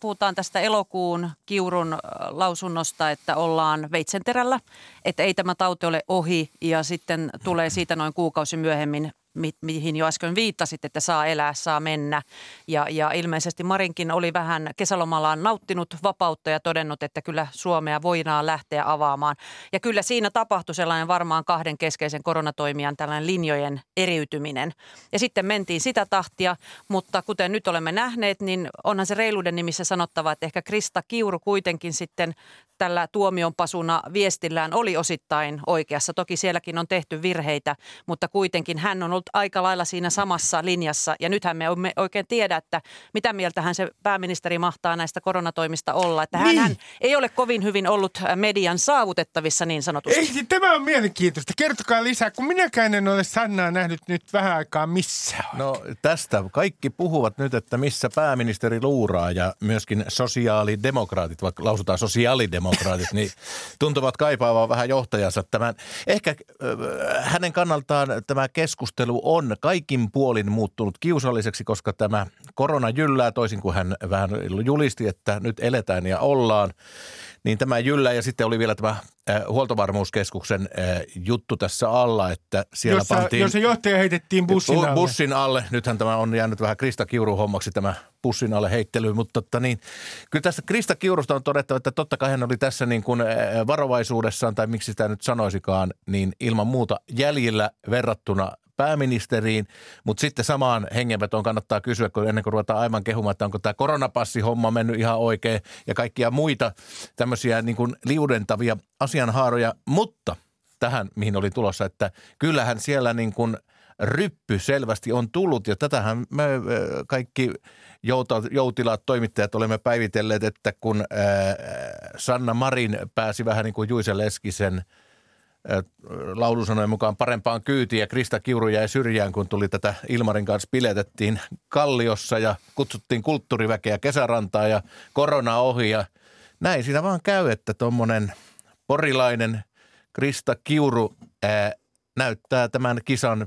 puhutaan tästä elokuun Kiurun lausunnosta, että ollaan veitsenterällä, että ei tämä tauti ole ohi ja sitten tulee siitä noin kuukausi myöhemmin, mi- mihin jo äsken viittasit, että saa elää, saa mennä. Ja, ja ilmeisesti Marinkin oli vähän kesälomallaan nauttinut vapautta ja todennut, että kyllä Suomea voidaan lähteä avaamaan. Ja kyllä siinä tapahtui sellainen varmaan kahden keskeisen koronatoimijan tällainen linjojen eriytyminen. Ja sitten mentiin sitä tahtia, mutta kuten nyt olemme nähneet, niin onhan se reiluuden nimissä sanottava, että ehkä Krista Kiuru kuitenkin sitten tällä tuomionpasuna viestillään oli osittain oikeassa. Toki sielläkin on tehty virheitä, mutta kuitenkin hän on ollut aika lailla siinä samassa linjassa. Ja nythän me emme oikein tiedä, että mitä mieltähän se pääministeri mahtaa näistä koronatoimista olla. Että niin. Hän ei ole kovin hyvin ollut median saavutettavissa niin sanotusti. Ei, tämä on mielenkiintoista. Kertokaa lisää, kun minäkään en ole Sannaa nähnyt nyt vähän aikaa missä on. No tästä kaikki puhuvat nyt, että missä pääministeri luuraa ja myöskin sosiaalidemokraatit, vaikka lausutaan sosiaalidemokraatit. Niin tuntuvat kaipaavan vähän johtajansa tämän. Ehkä äh, hänen kannaltaan tämä keskustelu on kaikin puolin muuttunut kiusalliseksi, koska tämä korona jyllää, toisin kuin hän vähän julisti, että nyt eletään ja ollaan. Niin tämä jyllää ja sitten oli vielä tämä äh, huoltovarmuuskeskuksen äh, juttu tässä alla, että siellä jossa, pantiin... Jossa johtaja heitettiin bussin alle. Bussin alle. Nythän tämä on jäänyt vähän Krista Kiurun hommaksi tämä bussin alle heittely, mutta että niin, kyllä tästä Krista Kiurusta on todettava, että totta kai hän oli tässä niin kuin varovaisuudessaan, tai miksi sitä nyt sanoisikaan, niin ilman muuta jäljillä verrattuna pääministeriin, mutta sitten samaan hengenvetoon kannattaa kysyä, kun ennen kuin ruvetaan aivan kehumaan, että onko tämä koronapassihomma mennyt ihan oikein ja kaikkia muita tämmöisiä niin kuin liudentavia asianhaaroja, mutta tähän, mihin oli tulossa, että kyllähän siellä niin kuin ryppy selvästi on tullut ja tätähän me kaikki joutilaat toimittajat olemme päivitelleet, että kun Sanna Marin pääsi vähän niin kuin Juise Leskisen laulusanojen mukaan parempaan kyytiin ja Krista Kiuru jäi syrjään, kun tuli tätä Ilmarin kanssa piletettiin Kalliossa ja kutsuttiin kulttuuriväkeä kesärantaa ja korona ohi ja näin siinä vaan käy, että tuommoinen porilainen Krista Kiuru ää, näyttää tämän kisan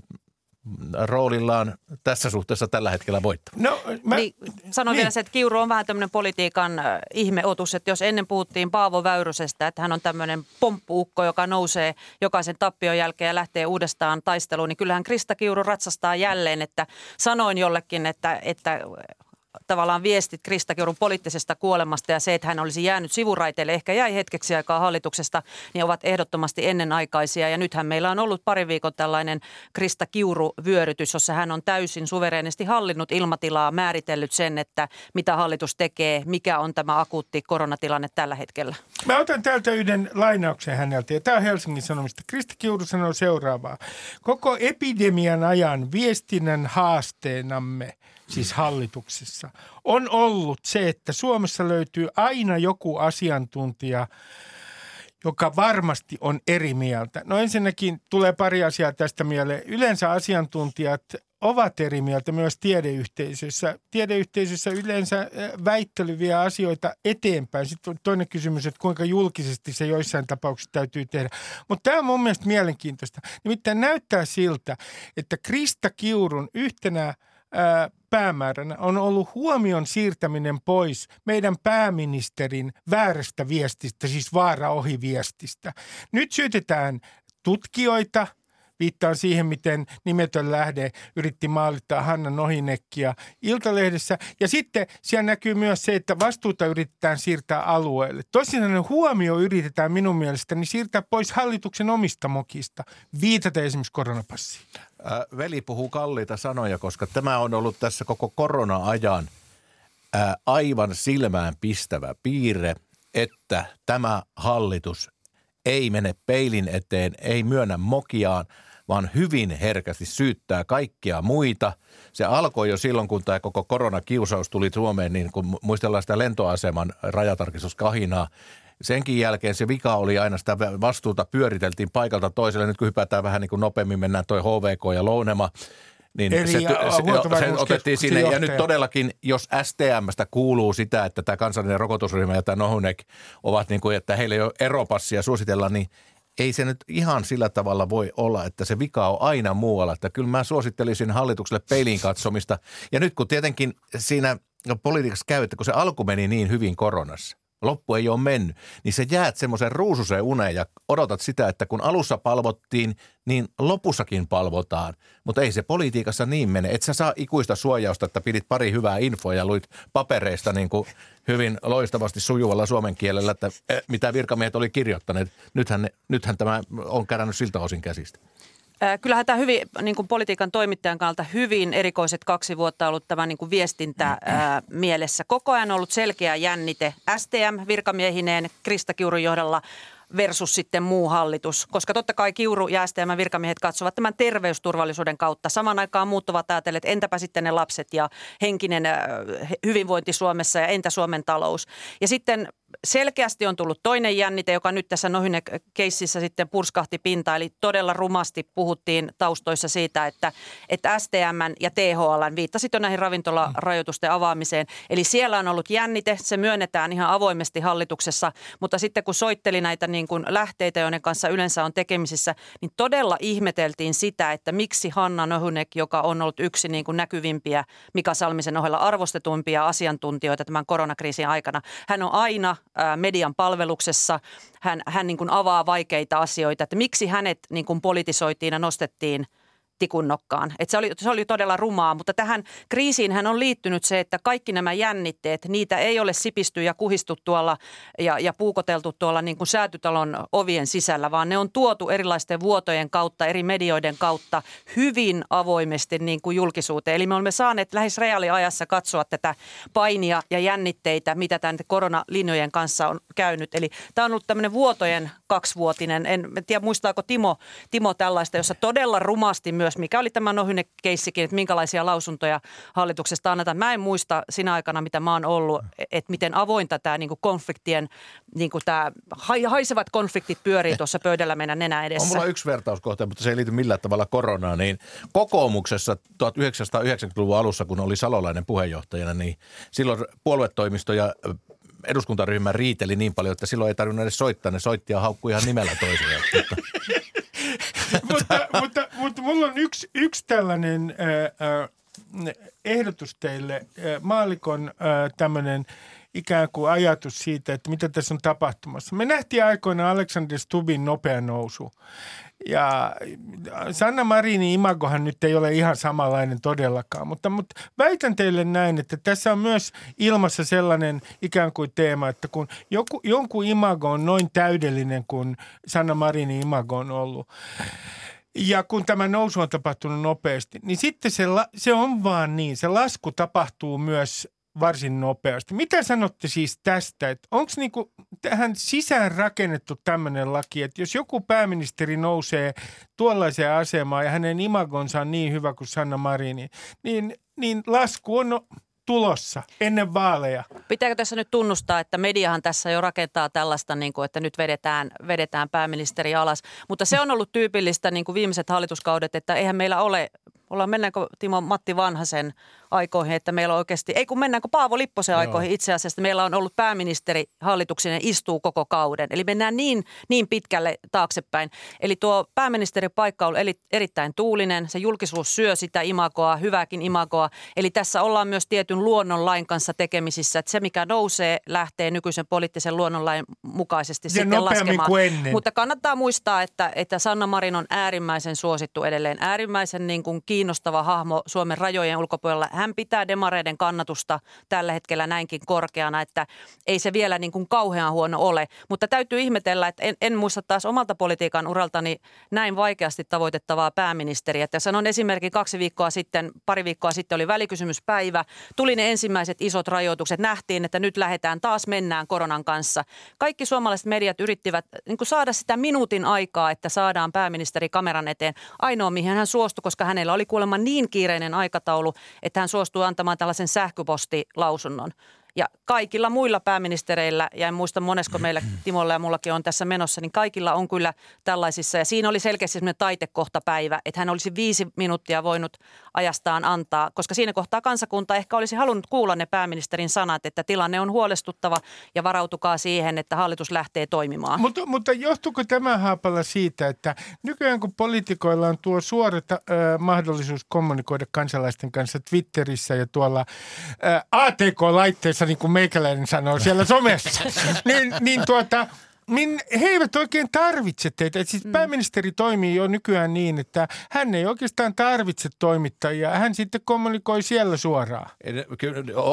roolillaan tässä suhteessa tällä hetkellä voittaa. No, mä... niin, sanon niin. vielä se, että Kiuru on vähän tämmöinen politiikan ihmeotus, että jos ennen puhuttiin Paavo Väyrysestä, että hän on tämmöinen pomppuukko, joka nousee jokaisen tappion jälkeen ja lähtee uudestaan taisteluun, niin kyllähän Krista Kiuru ratsastaa jälleen, että sanoin jollekin, että... että tavallaan viestit Krista Kiurun poliittisesta kuolemasta ja se, että hän olisi jäänyt sivuraiteille, ehkä jäi hetkeksi aikaa hallituksesta, niin ovat ehdottomasti ennenaikaisia. Ja nythän meillä on ollut pari viikon tällainen Krista Kiuru-vyörytys, jossa hän on täysin suvereenisti hallinnut ilmatilaa, määritellyt sen, että mitä hallitus tekee, mikä on tämä akuutti koronatilanne tällä hetkellä. Mä otan täältä yhden lainauksen häneltä ja tämä on Helsingin Sanomista. Krista Kiuru sanoo seuraavaa. Koko epidemian ajan viestinnän haasteenamme, siis hallituksessa, on ollut se, että Suomessa löytyy aina joku asiantuntija, joka varmasti on eri mieltä. No ensinnäkin tulee pari asiaa tästä mieleen. Yleensä asiantuntijat ovat eri mieltä myös tiedeyhteisössä. Tiedeyhteisössä yleensä väittely vie asioita eteenpäin. Sitten on toinen kysymys, että kuinka julkisesti se joissain tapauksissa täytyy tehdä. Mutta tämä on mun mielestä mielenkiintoista. Nimittäin näyttää siltä, että Krista Kiurun yhtenä ää, päämääränä on ollut huomion siirtäminen pois meidän pääministerin väärästä viestistä, siis vaara ohi viestistä. Nyt syytetään tutkijoita. Viittaan siihen, miten nimetön lähde yritti maalittaa Hanna Nohinekkiä Iltalehdessä. Ja sitten siellä näkyy myös se, että vastuuta yritetään siirtää alueelle. Toisinaan huomio yritetään minun mielestäni siirtää pois hallituksen omista mokista. Viitata esimerkiksi koronapassiin. Äh, veli puhuu kalliita sanoja, koska tämä on ollut tässä koko korona-ajan äh, aivan silmään pistävä piirre, että tämä hallitus ei mene peilin eteen, ei myönnä mokiaan, vaan hyvin herkästi syyttää kaikkia muita. Se alkoi jo silloin, kun tämä koko koronakiusaus tuli Suomeen, niin kun muistellaan sitä lentoaseman rajatarkistuskahinaa. Senkin jälkeen se vika oli aina, sitä vastuuta pyöriteltiin paikalta toiselle. Nyt kun hypätään vähän niin kuin nopeammin, mennään toi H V K ja Lounema, niin Eli se, se, se otettiin sinne. Johtaja. Ja nyt todellakin, jos S T M:stä kuuluu sitä, että tämä kansallinen rokotusryhmä ja tämä Nohunek ovat niin kuin, että heillä ei ole eropassia suositella, niin ei se nyt ihan sillä tavalla voi olla, että se vika on aina muualla. Että kyllä mä suosittelisin hallitukselle peiliin katsomista. Ja nyt kun tietenkin siinä politiikassa käy, että kun se alku meni niin hyvin koronassa, loppu ei ole mennyt, niin sä jäät semmoisen ruususeen uneen ja odotat sitä, että kun alussa palvottiin, niin lopussakin palvotaan. Mutta ei se politiikassa niin mene. Et sä saa ikuista suojausta, että pidit pari hyvää infoa ja luit papereista niin kuin hyvin loistavasti sujuvalla suomen kielellä, että mitä virkamiehet oli kirjoittaneet. Nythän, ne, nythän tämä on kärännyt siltä osin käsistä. Kyllähän tämä hyvin, niin kuin politiikan toimittajan kannalta hyvin erikoiset kaksi vuotta ollut tämä niin kuin viestintä ää, mielessä. Koko ajan ollut selkeä jännite S T M virkamiehineen Krista Kiurun johdolla versus sitten muu hallitus. Koska totta kai Kiuru ja S T M virkamiehet katsovat tämän terveysturvallisuuden kautta. Samaan aikaan muut ovat ajatelleet, että entäpä sitten ne lapset ja henkinen hyvinvointi Suomessa ja entä Suomen talous. Ja sitten selkeästi on tullut toinen jännite, joka nyt tässä Nohynek-keississä sitten purskahti pintaan. Eli todella rumasti puhuttiin taustoissa siitä, että, että S T M ja T H L viittasit jo näihin ravintolarajoitusten avaamiseen. Eli siellä on ollut jännite, se myönnetään ihan avoimesti hallituksessa, mutta sitten kun soitteli näitä niin kuin lähteitä, joiden kanssa yleensä on tekemisissä, niin todella ihmeteltiin sitä, että miksi Hanna Nohynek, joka on ollut yksi niin kuin näkyvimpiä, Mika Salmisen ohella arvostetumpia asiantuntijoita tämän koronakriisin aikana, hän on aina median palveluksessa. Hän, hän niin kuin avaa vaikeita asioita, että miksi hänet niin kuin politisoitiin ja nostettiin tikun nokkaan. Että se oli, se oli todella rumaa, mutta tähän kriisiinhän on liittynyt se, että kaikki nämä jännitteet, niitä ei ole sipisty ja kuhistu tuolla ja, ja puukoteltu tuolla niin kuin säätytalon ovien sisällä, vaan ne on tuotu erilaisten vuotojen kautta, eri medioiden kautta hyvin avoimesti niin kuin julkisuuteen. Eli me olemme saaneet lähes reaaliajassa katsoa tätä painia ja jännitteitä, mitä tämän koronalinjojen kanssa on käynyt. Eli tämä on ollut tämmöinen vuotojen kaksivuotinen. En tiedä, muistaako Timo, Timo tällaista, jossa todella rumasti myös mikä oli tämä Nohynek-keissikin, että minkälaisia lausuntoja hallituksesta annetaan. Mä en muista sinä aikana, mitä mä oon ollut, että miten avointa tämä niin kuin konfliktien, niin kuin tämä haisevat konfliktit pyörii tuossa pöydällä meidän nenä edessä. On mulla yksi vertauskohta, mutta se ei liity millään tavalla koronaan. Niin kokoomuksessa yhdeksänkymmentäluvun alussa, kun oli Salolainen puheenjohtajana, niin silloin puoluetoimisto ja eduskuntaryhmä riiteli niin paljon, että silloin ei tarvinnut edes soittaa. Ne soitti ja haukkui ihan nimellä toisella. mutta, mutta, mutta mulla on yksi, yksi tällainen ää, ehdotus teille. Maallikon ää, tämmöinen ikään kuin ajatus siitä, että mitä tässä on tapahtumassa. Me nähtiin aikoinaan Alexander Stubbin nopea nousu. Ja Sanna Marinin imagohan nyt ei ole ihan samanlainen todellakaan, mutta, mutta väitän teille näin, että tässä on myös ilmassa sellainen ikään kuin teema, että kun joku, jonkun imago on noin täydellinen kuin Sanna Marinin imago on ollut ja kun tämä nousu on tapahtunut nopeasti, niin sitten se, la, se on vaan niin, se lasku tapahtuu myös varsin nopeasti. Mitä sanotte siis tästä, että onko niinku tähän sisään rakennettu tämmöinen laki, että jos joku pääministeri nousee tuollaiseen asemaan ja hänen imagonsa on niin hyvä kuin Sanna Marini, niin, niin lasku on no, tulossa ennen vaaleja. Pitääkö tässä nyt tunnustaa, että mediahan tässä jo rakentaa tällaista, niin kuin, että nyt vedetään, vedetään pääministeri alas, mutta se on ollut tyypillistä niin kuin viimeiset hallituskaudet, että eihän meillä ole Ollaan, mennäänkö Timo Matti Vanhasen aikoihin, että meillä on oikeasti, ei kun mennäänkö Paavo Lipposen aikoihin itse asiassa, meillä on ollut pääministeri hallituksinen istuu koko kauden. Eli mennään niin, niin pitkälle taaksepäin. Eli tuo pääministeripaikka on erittäin tuulinen, se julkisuus syö sitä imagoa, hyvääkin imagoa. Eli tässä ollaan myös tietyn luonnonlain kanssa tekemisissä, että se mikä nousee lähtee nykyisen poliittisen luonnonlain mukaisesti ja sitten laskemaan. Mutta kannattaa muistaa, että, että Sanna Marin on äärimmäisen suosittu edelleen, äärimmäisen niin kuin kiinnostava hahmo Suomen rajojen ulkopuolella. Hän pitää demareiden kannatusta tällä hetkellä näinkin korkeana, että ei se vielä niin kuin kauhean huono ole. Mutta täytyy ihmetellä, että en, en muista taas omalta politiikan uraltani näin vaikeasti tavoitettavaa pääministeriä. Että sanon esimerkiksi kaksi viikkoa sitten, pari viikkoa sitten oli välikysymyspäivä. Tuli ne ensimmäiset isot rajoitukset. Nähtiin, että nyt lähdetään taas mennään koronan kanssa. Kaikki suomalaiset mediat yrittivät niin kuin saada sitä minuutin aikaa, että saadaan pääministeri kameran eteen. Ainoa mihin hän suostui, koska hänellä oli kuulemma niin kiireinen aikataulu, että hän suostui antamaan tällaisen sähköpostilausunnon. Ja kaikilla muilla pääministereillä, ja en muista monesko meillä Timolla ja mullakin on tässä menossa, niin kaikilla on kyllä tällaisissa. Ja siinä oli selkeästi semmoinen taitekohtapäivä, että hän olisi viisi minuuttia voinut ajastaan antaa, koska siinä kohtaa kansakunta ehkä olisi halunnut kuulla ne pääministerin sanat, että tilanne on huolestuttava ja varautukaa siihen, että hallitus lähtee toimimaan. Mutta, mutta johtuuko tämä Haapala siitä, että nykyään kun poliitikoilla on tuo suora äh, mahdollisuus kommunikoida kansalaisten kanssa Twitterissä ja tuolla äh, A T K-laitteessa, niin kuin meikäläinen sanoo siellä somessa, niin, niin, tuota, niin he eivät oikein tarvitse teitä. Et siis mm. pääministeri toimii jo nykyään niin, että hän ei oikeastaan tarvitse toimittajia. Hän sitten kommunikoi siellä suoraan.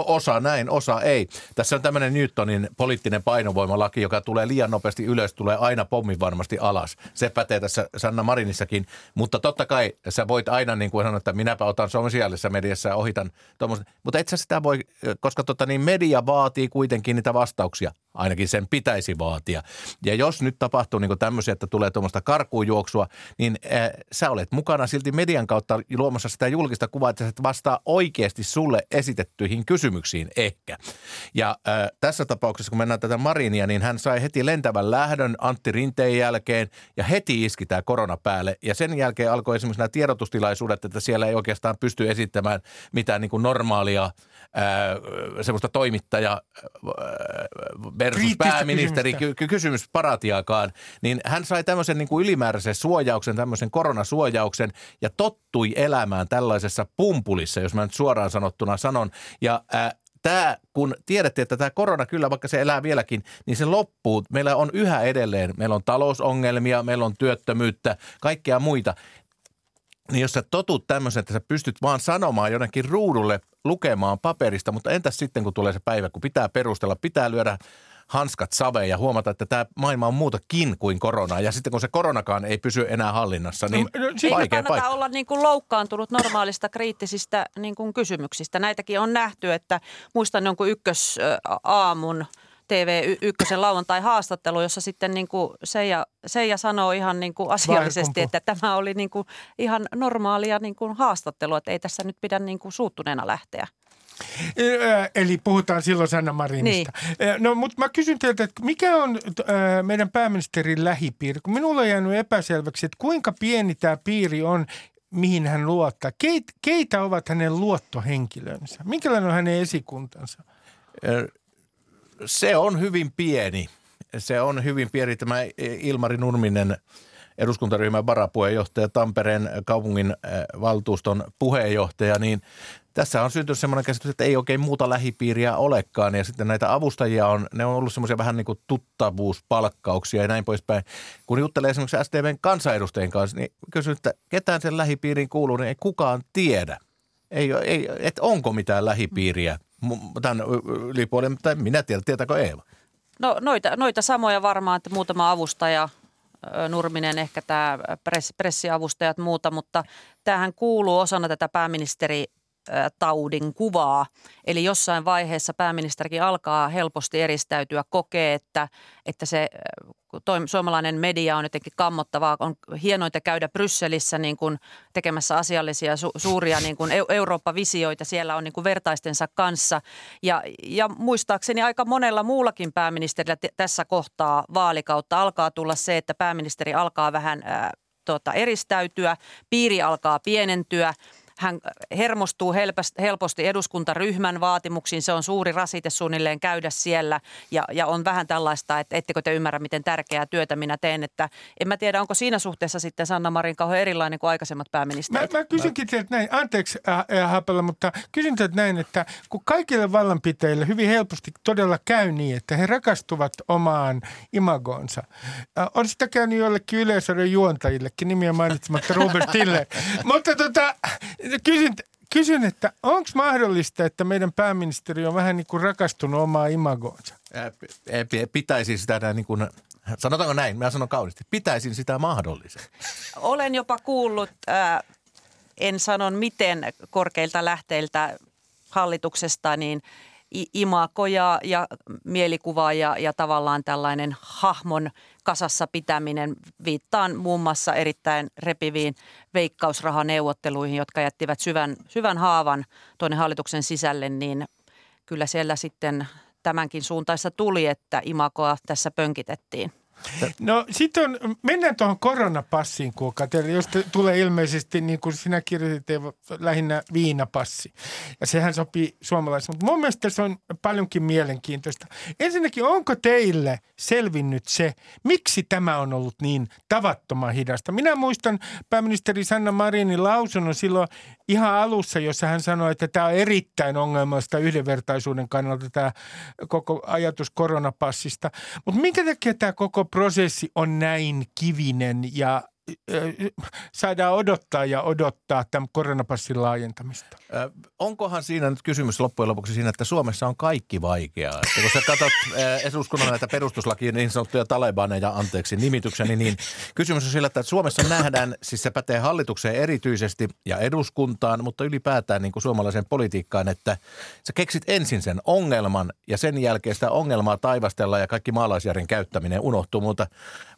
Osa näin, osa ei. Tässä on tämmöinen Newtonin poliittinen painovoimalaki, joka tulee liian nopeasti ylös, tulee aina pommin varmasti alas. Se pätee tässä Sanna Marinissakin. Mutta totta kai sä voit aina niin kuin sanoa, että minäpä otan sosiaalisessa mediassa ja ohitan tuommoista. Mutta et sä sitä voi, koska tota, niin media vaatii kuitenkin niitä vastauksia. Ainakin sen pitäisi vaatia. Ja jos nyt tapahtuu niin tämmöisiä, että tulee tuommoista karkuujuoksua, niin äh, sä olet mukana silti median kautta luomassa sitä julkista kuvaa, että se vastaa oikeasti sulle esitettyihin kysymyksiin ehkä. Ja äh, tässä tapauksessa, kun mennään tätä Marinia, niin hän sai heti lentävän lähdön Antti Rinteen jälkeen ja heti iski tämä korona päälle. Ja sen jälkeen alkoi esimerkiksi nämä tiedotustilaisuudet, että siellä ei oikeastaan pysty esittämään mitään niin kuin normaalia äh, semmoista toimittajaa äh, versus pääministeri kysymystä. Kysymys paratiakaan, niin hän sai tämmöisen niin kuin ylimääräisen suojauksen, tämmöisen koronasuojauksen ja tottui elämään tällaisessa pumpulissa, jos mä nyt suoraan sanottuna sanon. Ja äh, tämä, kun tiedettiin, että tämä korona kyllä, vaikka se elää vieläkin, niin se loppuu. Meillä on yhä edelleen, meillä on talousongelmia, meillä on työttömyyttä, kaikkea muita. Niin jos sä totut tämmöisen, että sä pystyt vaan sanomaan jonnekin ruudulle lukemaan paperista, mutta entäs sitten, kun tulee se päivä, kun pitää perustella, pitää lyödä hanskat saveen ja huomata, että tämä maailma on muutakin kuin korona. Ja sitten kun se koronakaan ei pysy enää hallinnassa, niin no, no, vaikea paikka. Ei kannata olla niin kuin loukkaantunut normaalista kriittisistä niin kuin kysymyksistä. Näitäkin on nähty, että muistan jonkun ykkösaamun T V yksi lauantai-haastattelu, jossa sitten niin kuin Seija, Seija sanoo ihan niin kuin asiallisesti, että tämä oli niin kuin ihan normaalia niin kuin haastattelua, että ei tässä nyt pidä niin kuin suuttuneena lähteä. Eli puhutaan silloin Sanna Marinista. Niin. No, mutta mä kysyn teiltä, että mikä on meidän pääministerin lähipiiri? Kun minulla on jäänyt epäselväksi, että kuinka pieni tämä piiri on, mihin hän luottaa. Keitä ovat hänen luottohenkilönsä? Minkälainen on hänen esikuntansa? Se on hyvin pieni. Se on hyvin pieni tämä Ilmari Nurminen, eduskuntaryhmän varapuheenjohtaja, Tampereen kaupungin valtuuston puheenjohtaja, niin tässä on syntynyt semmoinen käsitys, että ei oikein muuta lähipiiriä olekaan ja sitten näitä avustajia on, ne on ollut semmoisia vähän niin kuin tuttavuuspalkkauksia ja näin poispäin. Kun juttelee esimerkiksi S D P:n kansanedustajien kanssa, niin kysyy, että ketään sen lähipiiriin kuuluu, niin ei kukaan tiedä, ei, ei, että onko mitään lähipiiriä tämän ylipuolen, tai minä tiedän, tietääkö Eeva? No noita, noita samoja varmaan, että muutama avustaja, Nurminen, ehkä tämä press, pressiavustajat muuta, mutta tämähän kuuluu osana tätä pääministeritaudin kuvaa. Eli jossain vaiheessa pääministerikin alkaa helposti eristäytyä, kokee, että, että se suomalainen media on jotenkin kammottavaa. On hienointa käydä Brysselissä niin kuin tekemässä asiallisia su- suuria niin kuin Eurooppa-visioita. Siellä on niin kuin vertaistensa kanssa. Ja, ja muistaakseni aika monella muullakin pääministerillä t- tässä kohtaa vaalikautta alkaa tulla se, että pääministeri alkaa vähän äh, tota, eristäytyä, piiri alkaa pienentyä. Hän hermostuu helposti eduskuntaryhmän vaatimuksiin. Se on suuri rasite suunnilleen käydä siellä ja, ja on vähän tällaista, että ettekö te ymmärrä, miten tärkeää työtä minä teen. Että en mä tiedä, onko siinä suhteessa sitten Sanna Marin kauhean erilainen kuin aikaisemmat pääministerit. Mä, mä kysynkin teiltä näin, anteeksi äh, Haapala, mutta kysyn teiltä näin, että kun kaikille vallanpitäjille hyvin helposti todella käy niin, että he rakastuvat omaan imagoonsa. Äh, on sitä käynyt joillekin yleisöiden juontajillekin, nimiä mainitsematta Robertille. Mutta tota... Kysyn, kysyn, että onko mahdollista, että meidän pääministeri on vähän niin kuin rakastunut omaa imagoonsa? Pitäisi sitä niin kuin, sanotaanko näin, mä sanon kauniisti, pitäisin sitä mahdollisen. Olen jopa kuullut, äh, en sanon miten korkeilta lähteiltä hallituksesta, niin imako ja, ja mielikuva ja, ja tavallaan tällainen hahmon kasassa pitäminen. Viittaan muun muassa erittäin repiviin veikkausrahaneuvotteluihin, jotka jättivät syvän, syvän haavan tuonne hallituksen sisälle, niin kyllä siellä sitten tämänkin suuntaista tuli, että imakoa tässä pönkitettiin. No sitten on, mennään tuohon koronapassiin, kuulkaa teille, josta tulee ilmeisesti, niin kuin sinä kirjoitit, lähinnä viinapassi. Ja sehän sopii suomalaisille, mutta mun mielestä se on paljonkin mielenkiintoista. Ensinnäkin, onko teille selvinnyt se, miksi tämä on ollut niin tavattoman hidasta? Minä muistan pääministeri Sanna Marinin lausunnon silloin ihan alussa, jossa hän sanoi, että tämä on erittäin ongelmallista yhdenvertaisuuden kannalta tämä koko ajatus koronapassista. Mutta minkä takia tämä koko prosessi on näin kivinen ja saadaan odottaa ja odottaa tämän koronapassin laajentamista? Ö, onkohan siinä nyt kysymys loppujen lopuksi siinä, että Suomessa on kaikki vaikeaa? Että kun sä katsot eduskunnan näitä perustuslakia niin sanottuja talebaneja, anteeksi nimitykseni, niin kysymys on sillä, että Suomessa nähdään, siis se pätee hallitukseen erityisesti ja eduskuntaan, mutta ylipäätään niin kuin suomalaiseen politiikkaan, että sä keksit ensin sen ongelman ja sen jälkeen sitä ongelmaa taivastellaan ja kaikki maalaisjärjen käyttäminen unohtuu muuta,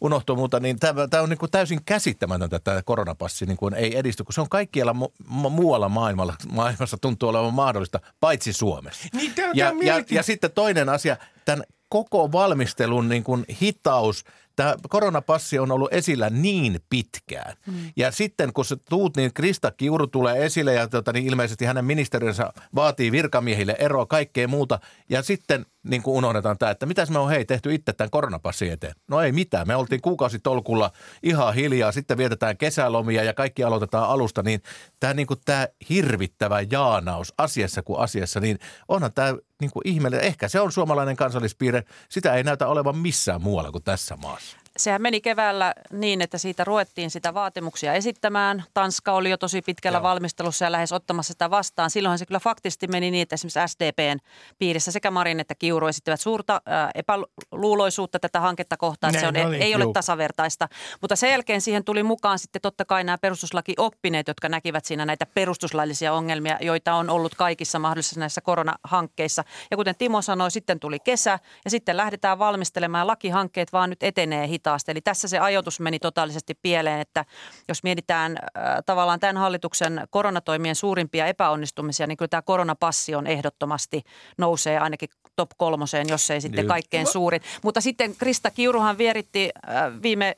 unohtuu muuta niin tämä on niin kuin täysin käsittää. Käsittämätöntä, että tämä koronapassi niin kuin ei edisty, kun se on kaikkialla mu- muualla maailmalla, maailmassa tuntuu olevan mahdollista, paitsi Suomessa. Niin, tämän ja, tämän ja, ja, ja sitten toinen asia, tämän koko valmistelun niin kuin hitaus. Tämä koronapassi on ollut esillä niin pitkään. Mm. Ja sitten kun se tuut, niin Krista Kiuru tulee esille ja tuota, niin ilmeisesti hänen ministeriönsä vaatii virkamiehille eroa, kaikkea muuta. Ja sitten niin kuin unohdetaan tämä, että mitäs me on hei tehty itse tämän koronapassin eteen. No ei mitään, me oltiin kuukausitolkulla ihan hiljaa, sitten vietetään kesälomia ja kaikki aloitetaan alusta. Niin tämä, niin kuin, tämä hirvittävä jaanaus asiassa kuin asiassa, niin onhan tämä niin kuin ihmeellinen. Ehkä se on suomalainen kansallispiirre, sitä ei näytä olevan missään muualla kuin tässä maassa. Sehän meni keväällä niin, että siitä ruvettiin sitä vaatimuksia esittämään. Tanska oli jo tosi pitkällä Joo. valmistelussa ja lähes ottamassa sitä vastaan. Silloinhan se kyllä faktisesti meni niin, että esimerkiksi S D P:n piirissä sekä Marin että Kiuru esittivät suurta äh, epäluuloisuutta tätä hanketta kohtaan. Se on, oli, ei juu. ole tasavertaista. Mutta sen jälkeen siihen tuli mukaan sitten totta kai nämä perustuslakioppineet, jotka näkivät siinä näitä perustuslaillisia ongelmia, joita on ollut kaikissa mahdollisissa näissä koronahankkeissa. Ja kuten Timo sanoi, sitten tuli kesä ja sitten lähdetään valmistelemaan lakihankkeet, vaan nyt etenee hitaasti. Eli tässä se ajoitus meni totaalisesti pieleen, että jos mietitään äh, tavallaan tämän hallituksen koronatoimien suurimpia epäonnistumisia, niin kyllä tämä koronapassi on ehdottomasti nousee ainakin top kolmoseen, jos ei sitten kaikkein suurin. Mutta sitten Krista Kiuruhan vieritti äh, viime...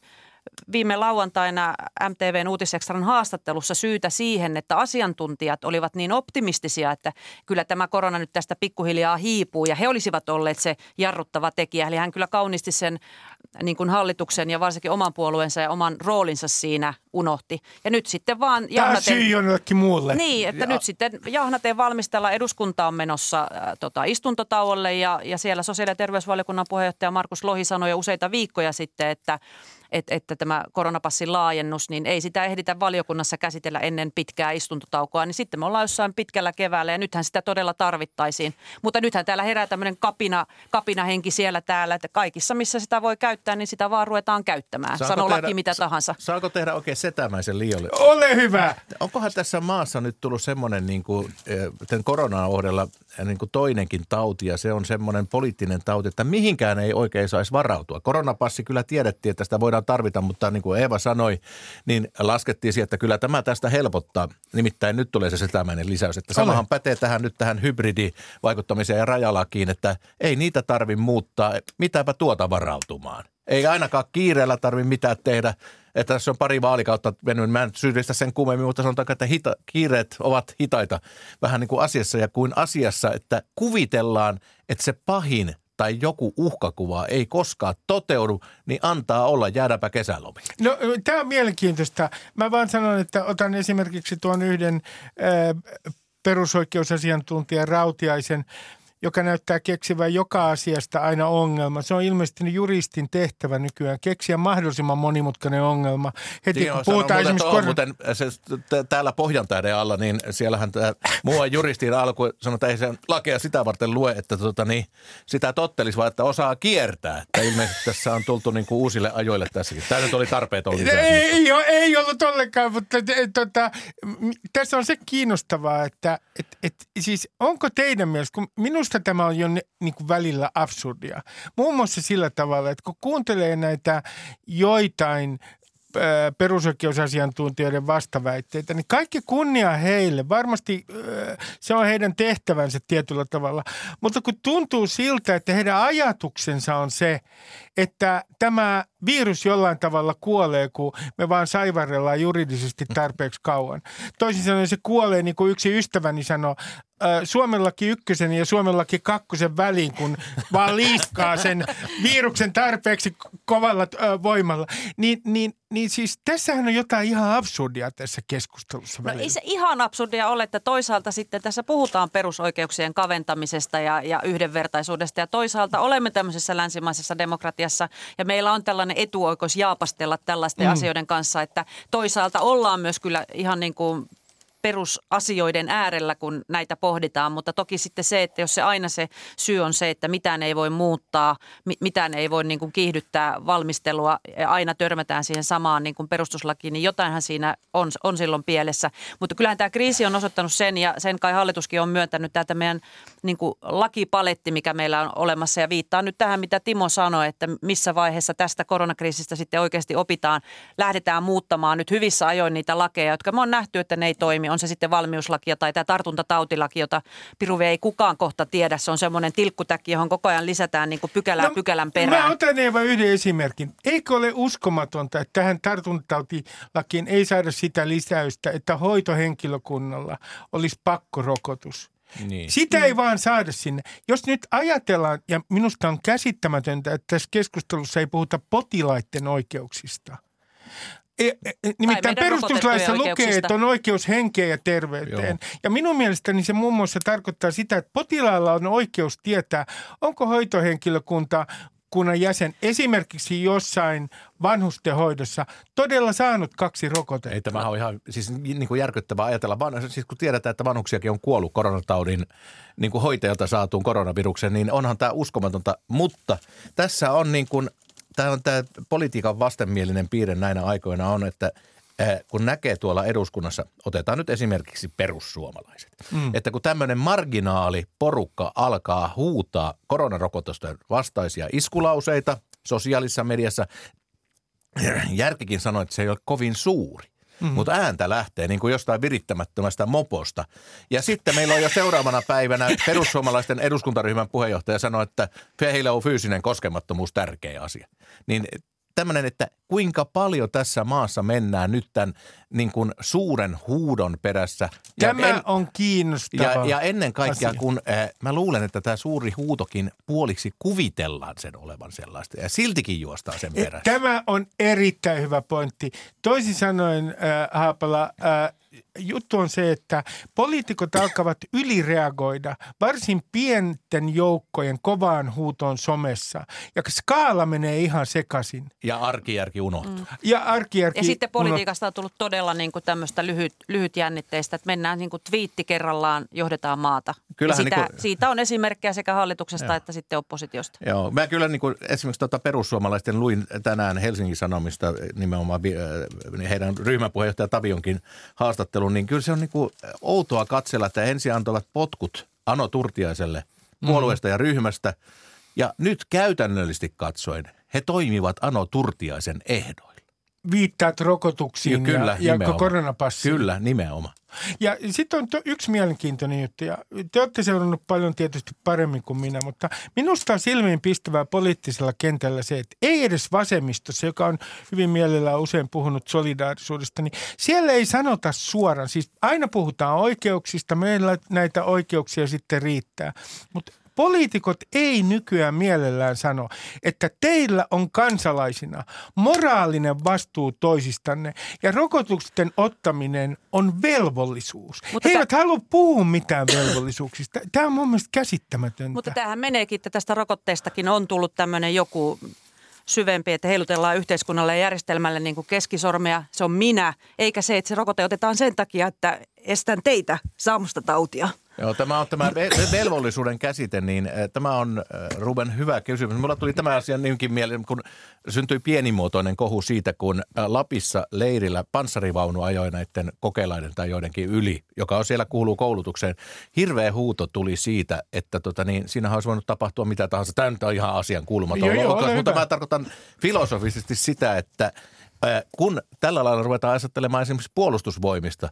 Viime lauantaina M T V:n Uutisextran haastattelussa syytä siihen, että asiantuntijat olivat niin optimistisia, että kyllä tämä korona nyt tästä pikkuhiljaa hiipuu ja he olisivat olleet se jarruttava tekijä. Eli hän kyllä kauniisti sen niin kuin hallituksen ja varsinkin oman puolueensa ja oman roolinsa siinä unohti. Ja nyt sitten vaan... Tämä syy jollekin muulle. Niin, että ja. nyt sitten jahnateen valmistella. Eduskunta on menossa äh, tota, istuntotauolle ja, ja siellä sosiaali- ja terveysvaliokunnan puheenjohtaja Markus Lohi sanoi jo useita viikkoja sitten, että Että, että tämä koronapassin laajennus, niin ei sitä ehditä valiokunnassa käsitellä ennen pitkää istuntotaukoa, niin sitten me ollaan jossain pitkällä keväällä ja nythän sitä todella tarvittaisiin. Mutta nythän täällä herää tämmöinen kapina, kapinahenki siellä täällä, että kaikissa missä sitä voi käyttää, niin sitä vaan ruvetaan käyttämään. Saanko Sano tehdä, laki mitä tahansa. Saanko tehdä oikein setämäisen liiolle? Ole hyvä! Onkohan tässä maassa nyt tullut semmoinen niin kuin tämän koronan ohdella niin kuin toinenkin tauti ja se on semmoinen poliittinen tauti, että mihinkään ei oikein saisi varautua. Koronapassi kyllä tiedettiin, että sitä voidaan tarvita, mutta niin kuin Eeva sanoi, niin laskettiin siihen, että kyllä tämä tästä helpottaa. Nimittäin nyt tulee se setämäinen lisäys, että samahan Olen. pätee tähän nyt tähän hybridivaikuttamiseen ja rajalakiin, että ei niitä tarvitse muuttaa. Mitäpä tuota varautumaan. Ei ainakaan kiireellä tarvitse mitään tehdä. että tässä on pari vaalikautta mennyt. Mä en syyllistä sen kuumemmin, mutta sanotaan, että hita, kiireet ovat hitaita vähän niin kuin asiassa ja kuin asiassa, että kuvitellaan, että se pahin tai joku uhkakuva ei koskaan toteudu, niin antaa olla, jäädäpä kesälomille. No tämä on mielenkiintoista. Mä vaan sanon, että otan esimerkiksi tuon yhden äh, perusoikeusasiantuntijan Rautiaisen, joka näyttää keksivän joka asiasta aina ongelma. Se on ilmeisesti juristin tehtävä nykyään, keksiä mahdollisimman monimutkainen ongelma. Heti Siin kun on, puhutaan esimerkiksi... Kor- muuten se, t- täällä Pohjantähden alla, niin siellähän tämä muu juristin alku sanoo, että ei se lakia sitä varten lue, että tota, niin, sitä tottelisi, vaan että osaa kiertää. Että ilmeisesti tässä on tultu niin kuin uusille ajoille tässäkin. Tämä nyt oli tarpeeton lisää. Ei, ei, ei ollut ollenkaan, mutta tota, tässä on se kiinnostavaa, että et, et, siis onko teidän mielestä, kun minusta tämä on jo niin kuin välillä absurdia. Muun muassa sillä tavalla, että kun kuuntelee näitä joitain perusoikeusasiantuntijoiden vastaväitteitä, niin kaikki kunnia heille. Varmasti se on heidän tehtävänsä tietyllä tavalla. Mutta kun tuntuu siltä, että heidän ajatuksensa on se, että tämä virus jollain tavalla kuolee, kun me vaan saivarrellaan juridisesti tarpeeksi kauan. Toisin sanoen se kuolee, niin kuin yksi ystäväni sanoi, Suomenlaki ykkösen ja Suomenlaki kakkosen väliin, kun vaan liikkaa sen viruksen tarpeeksi kovalla voimalla. Niin, niin, niin siis tässähän on jotain ihan absurdia tässä keskustelussa. No ei se ihan absurdia ole, että toisaalta sitten tässä puhutaan perusoikeuksien kaventamisesta ja, ja yhdenvertaisuudesta. Ja toisaalta olemme tämmöisessä länsimaisessa demokratiassa ja meillä on tällainen etuoikeus jaapastella tällaisten mm. asioiden kanssa, että toisaalta ollaan myös kyllä ihan niin kuin perusasioiden äärellä, kun näitä pohditaan, mutta toki sitten se, että jos se aina se syy on se, että mitään ei voi muuttaa, mitään ei voi niin kuin kiihdyttää valmistelua ja aina törmätään siihen samaan niin kuin perustuslakiin, niin jotainhan siinä on, on silloin pielessä. Mutta kyllähän tämä kriisi on osoittanut sen ja sen kai hallituskin on myöntänyt tätä meidän niin kuin lakipaletti, mikä meillä on olemassa ja viittaan nyt tähän, mitä Timo sanoi, että missä vaiheessa tästä koronakriisistä sitten oikeasti opitaan, lähdetään muuttamaan nyt hyvissä ajoin niitä lakeja, jotka me on nähty, että ne ei toimi. On se sitten valmiuslaki tai tämä tartuntatautilaki, jota piruvi ei kukaan kohta tiedä. Se on semmoinen tilkkutäkki, johon koko ajan lisätään niin kuin pykälää no, pykälän perään. Mä otan Eeva yhden esimerkin. Eikö ole uskomatonta, että tähän tartuntatautilakiin ei saada sitä lisäystä, että hoitohenkilökunnalla olisi pakkorokotus? Niin. Sitä ei vaan saada sinne. Jos nyt ajatellaan, ja minusta on käsittämätöntä, että tässä keskustelussa ei puhuta potilaiden oikeuksista. E, e, nimittäin perustuslaissa lukee, että on oikeus henkeen ja terveyteen. Joo. Ja minun mielestäni se muun muassa tarkoittaa sitä, että potilaalla on oikeus tietää, onko hoitohenkilökunta kunnan jäsen esimerkiksi jossain vanhustenhoidossa todella saanut kaksi rokotetta. Ei, tämä on ihan siis niin kuin järkyttävää ajatella. Vaan, siis kun tiedetään, että vanhuksiakin on kuollut koronataudin niin kuin hoitajalta saatuun koronaviruksen, niin onhan tämä uskomatonta. Mutta tässä on niin kuin... Tämä on tämä politiikan vastenmielinen piirre näinä aikoina on, että kun näkee tuolla eduskunnassa, otetaan nyt esimerkiksi perussuomalaiset, mm. että kun tämmöinen marginaaliporukka alkaa huutaa koronarokotusten vastaisia iskulauseita sosiaalisessa mediassa, järkikin sanoi, että se ei ole kovin suuri. Mm-hmm. Mutta ääntä lähtee niin kuin jostain virittämättömästä moposta. Ja sitten meillä on jo seuraavana päivänä perussuomalaisten eduskuntaryhmän puheenjohtaja sanoi, että heillä on fyysinen koskemattomuus tärkeä asia. Niin tämmöinen, että kuinka paljon tässä maassa mennään nyt tämän niin kuin suuren huudon perässä. Tämä ja en, on kiinnostavaa. Ja, ja ennen kaikkea, asia. kun äh, mä luulen, että tämä suuri huutokin puoliksi kuvitellaan sen olevan sellaista ja siltikin juostaan sen perässä. Tämä on erittäin hyvä pointti. Toisin sanoen, äh, Haapala, äh, juttu on se, että poliitikot alkavat ylireagoida varsin pienten joukkojen kovaan huutoon somessa. Ja skaala menee ihan sekaisin. Ja arkijärki unohtuu. Mm. Ja arkijärki Ja sitten politiikasta on tullut todella niin kuin tämmöistä lyhyt, lyhytjännitteistä, että mennään niin kuin twiitti kerrallaan, johdetaan maata. Kyllähän sitä, niin kuin... Siitä on esimerkkejä sekä hallituksesta Joo. että sitten oppositiosta. Joo. Mä kyllä niin kuin esimerkiksi tuota perussuomalaisten luin tänään Helsingin Sanomista nimenomaan heidän ryhmäpuheenjohtaja Tavionkin haastattelun. Niin kyllä se on niin kuin outoa katsella, että ensin antoivat potkut Ano Turtiaiselle puolueesta mm. ja ryhmästä. Ja nyt käytännöllisesti katsoen he toimivat Ano Turtiaisen ehdoilla. Viittaat rokotuksiin ja, kyllä, ja koronapassiin. Kyllä, nimenomaan. Ja sitten on to, yksi mielenkiintoinen juttu, ja te olette seurannut paljon tietysti paremmin kuin minä, mutta minusta on silmiinpistävää poliittisella kentällä se, että ei edes vasemmistossa, joka on hyvin mielellään usein puhunut solidaarisuudesta, niin siellä ei sanota suoraan. Siis aina puhutaan oikeuksista, meillä näitä oikeuksia sitten riittää, mutta poliitikot ei nykyään mielellään sano, että teillä on kansalaisina moraalinen vastuu toisistanne ja rokotusten ottaminen on velvollisuus. Mutta He tämän... eivät halua puhua mitään velvollisuuksista. Tämä on mun mielestä käsittämätöntä. Mutta tämähän meneekin, että tästä rokotteestakin on tullut tämmöinen joku syvempi, että heilutellaan yhteiskunnalle ja järjestelmälle niin kuin keskisormea. Se on minä, eikä se, että se rokote otetaan sen takia, että estän teitä saamasta tautia. Joo, tämä on tämä velvollisuuden käsite, niin tämä on Ruben hyvä kysymys. Mulla tuli tämä asia niinkin mieleen, kun syntyi pienimuotoinen kohu siitä, kun Lapissa leirillä panssarivaunu ajoi näiden kokeilaiden tai joidenkin yli, joka on siellä kuuluu koulutukseen. Hirveä huuto tuli siitä, että tota niin, siinähän olisi voinut tapahtua mitä tahansa. Tämä nyt on ihan asian kulmaton. Mutta mä tarkoitan filosofisesti sitä, että kun tällä lailla ruvetaan ajattelemaan esimerkiksi puolustusvoimista,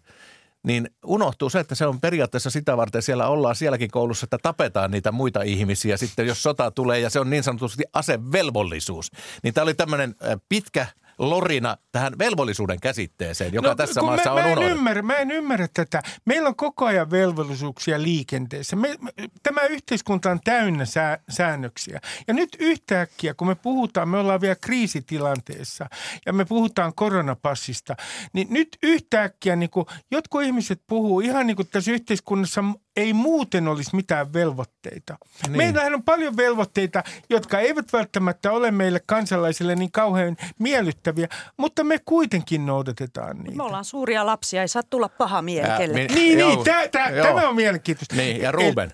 niin unohtuu se, että se on periaatteessa sitä varten, siellä ollaan sielläkin koulussa, että tapetaan niitä muita ihmisiä sitten, jos sota tulee, ja se on niin sanotusti asevelvollisuus. Niin tämä oli tämmöinen pitkä lorina tähän velvollisuuden käsitteeseen, joka no, tässä maassa mä, on unohdettu. Mä en ymmärrä, mä en ymmärrä tätä. Meillä on koko ajan velvollisuuksia liikenteessä. Me, me, tämä yhteiskunta on täynnä sää, säännöksiä. Ja nyt yhtäkkiä, kun me puhutaan, me ollaan vielä kriisitilanteessa ja me puhutaan koronapassista, niin nyt yhtäkkiä niin kuin jotkut ihmiset puhuu ihan niin kuin tässä yhteiskunnassa ei muuten olisi mitään velvoitteita. Niin. Meillähän on paljon velvoitteita, jotka eivät välttämättä ole meille kansalaisille niin kauhean miellyttäviä, mutta me kuitenkin noudatetaan niitä. Me ollaan suuria lapsia, ei saa tulla paha mieli äh, kelle. Min- niin, joo, niin tää, tää, tämä on mielenkiintoista. Niin, ja Ruben,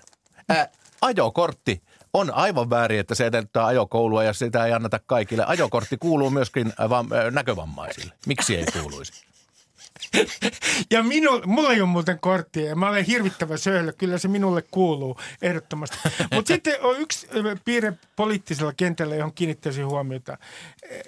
El- äh, ajokortti. On aivan väärin, että se edellyttää ajokoulua ja sitä ei anneta kaikille. Ajokortti kuuluu myöskin vam- näkövammaisille. Miksi ei kuuluisi? Ja minu, mulla ei ole muuten korttia ja mä olen hirvittävä söhlö. Kyllä se minulle kuuluu ehdottomasti. Mutta sitten on yksi piirre poliittisella kentällä, johon kiinnittäisin huomiota.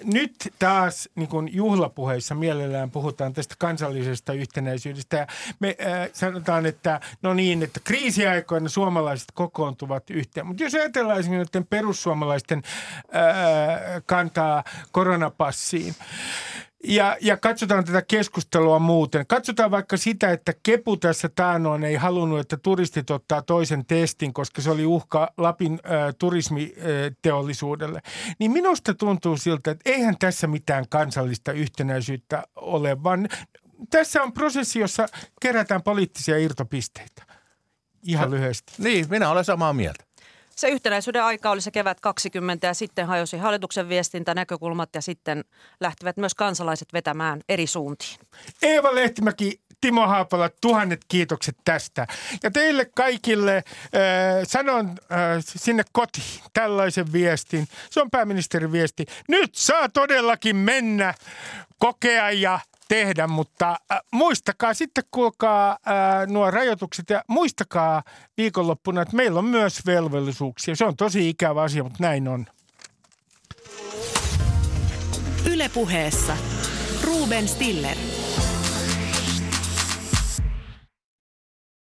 Nyt taas niin kun juhlapuheissa mielellään puhutaan tästä kansallisesta yhtenäisyydestä. Ja me äh, sanotaan, että no niin, että kriisiaikoina suomalaiset kokoontuvat yhteen. Mutta jos ajatellaan esimerkiksi perussuomalaisten äh, kantaa koronapassiin, Ja, ja katsotaan tätä keskustelua muuten. Katsotaan vaikka sitä, että Kepu tässä taanoin ei halunnut, että turistit ottaa toisen testin, koska se oli uhka Lapin äh, turismiteollisuudelle. Niin minusta tuntuu siltä, että eihän tässä mitään kansallista yhtenäisyyttä ole, vaan tässä on prosessi, jossa kerätään poliittisia irtopisteitä. Ihan lyhyesti. Niin, minä olen samaa mieltä. Se yhtenäisyyden aika oli se kevät kaksikymmentä ja sitten hajosi hallituksen viestintä, näkökulmat ja sitten lähtivät myös kansalaiset vetämään eri suuntiin. Eeva Lehtimäki, Timo Haapala, tuhannet kiitokset tästä. Ja teille kaikille äh, sanon äh, sinne kotiin tällaisen viestin. Se on pääministerin viesti. Nyt saa todellakin mennä, kokea ja tehdä, mutta äh, muistakaa sitten, kuulkaa äh, nuo rajoitukset ja muistakaa viikonloppuna, että meillä on myös velvollisuuksia. Se on tosi ikävä asia, mutta näin on. Yle Puheessa Ruben Stiller.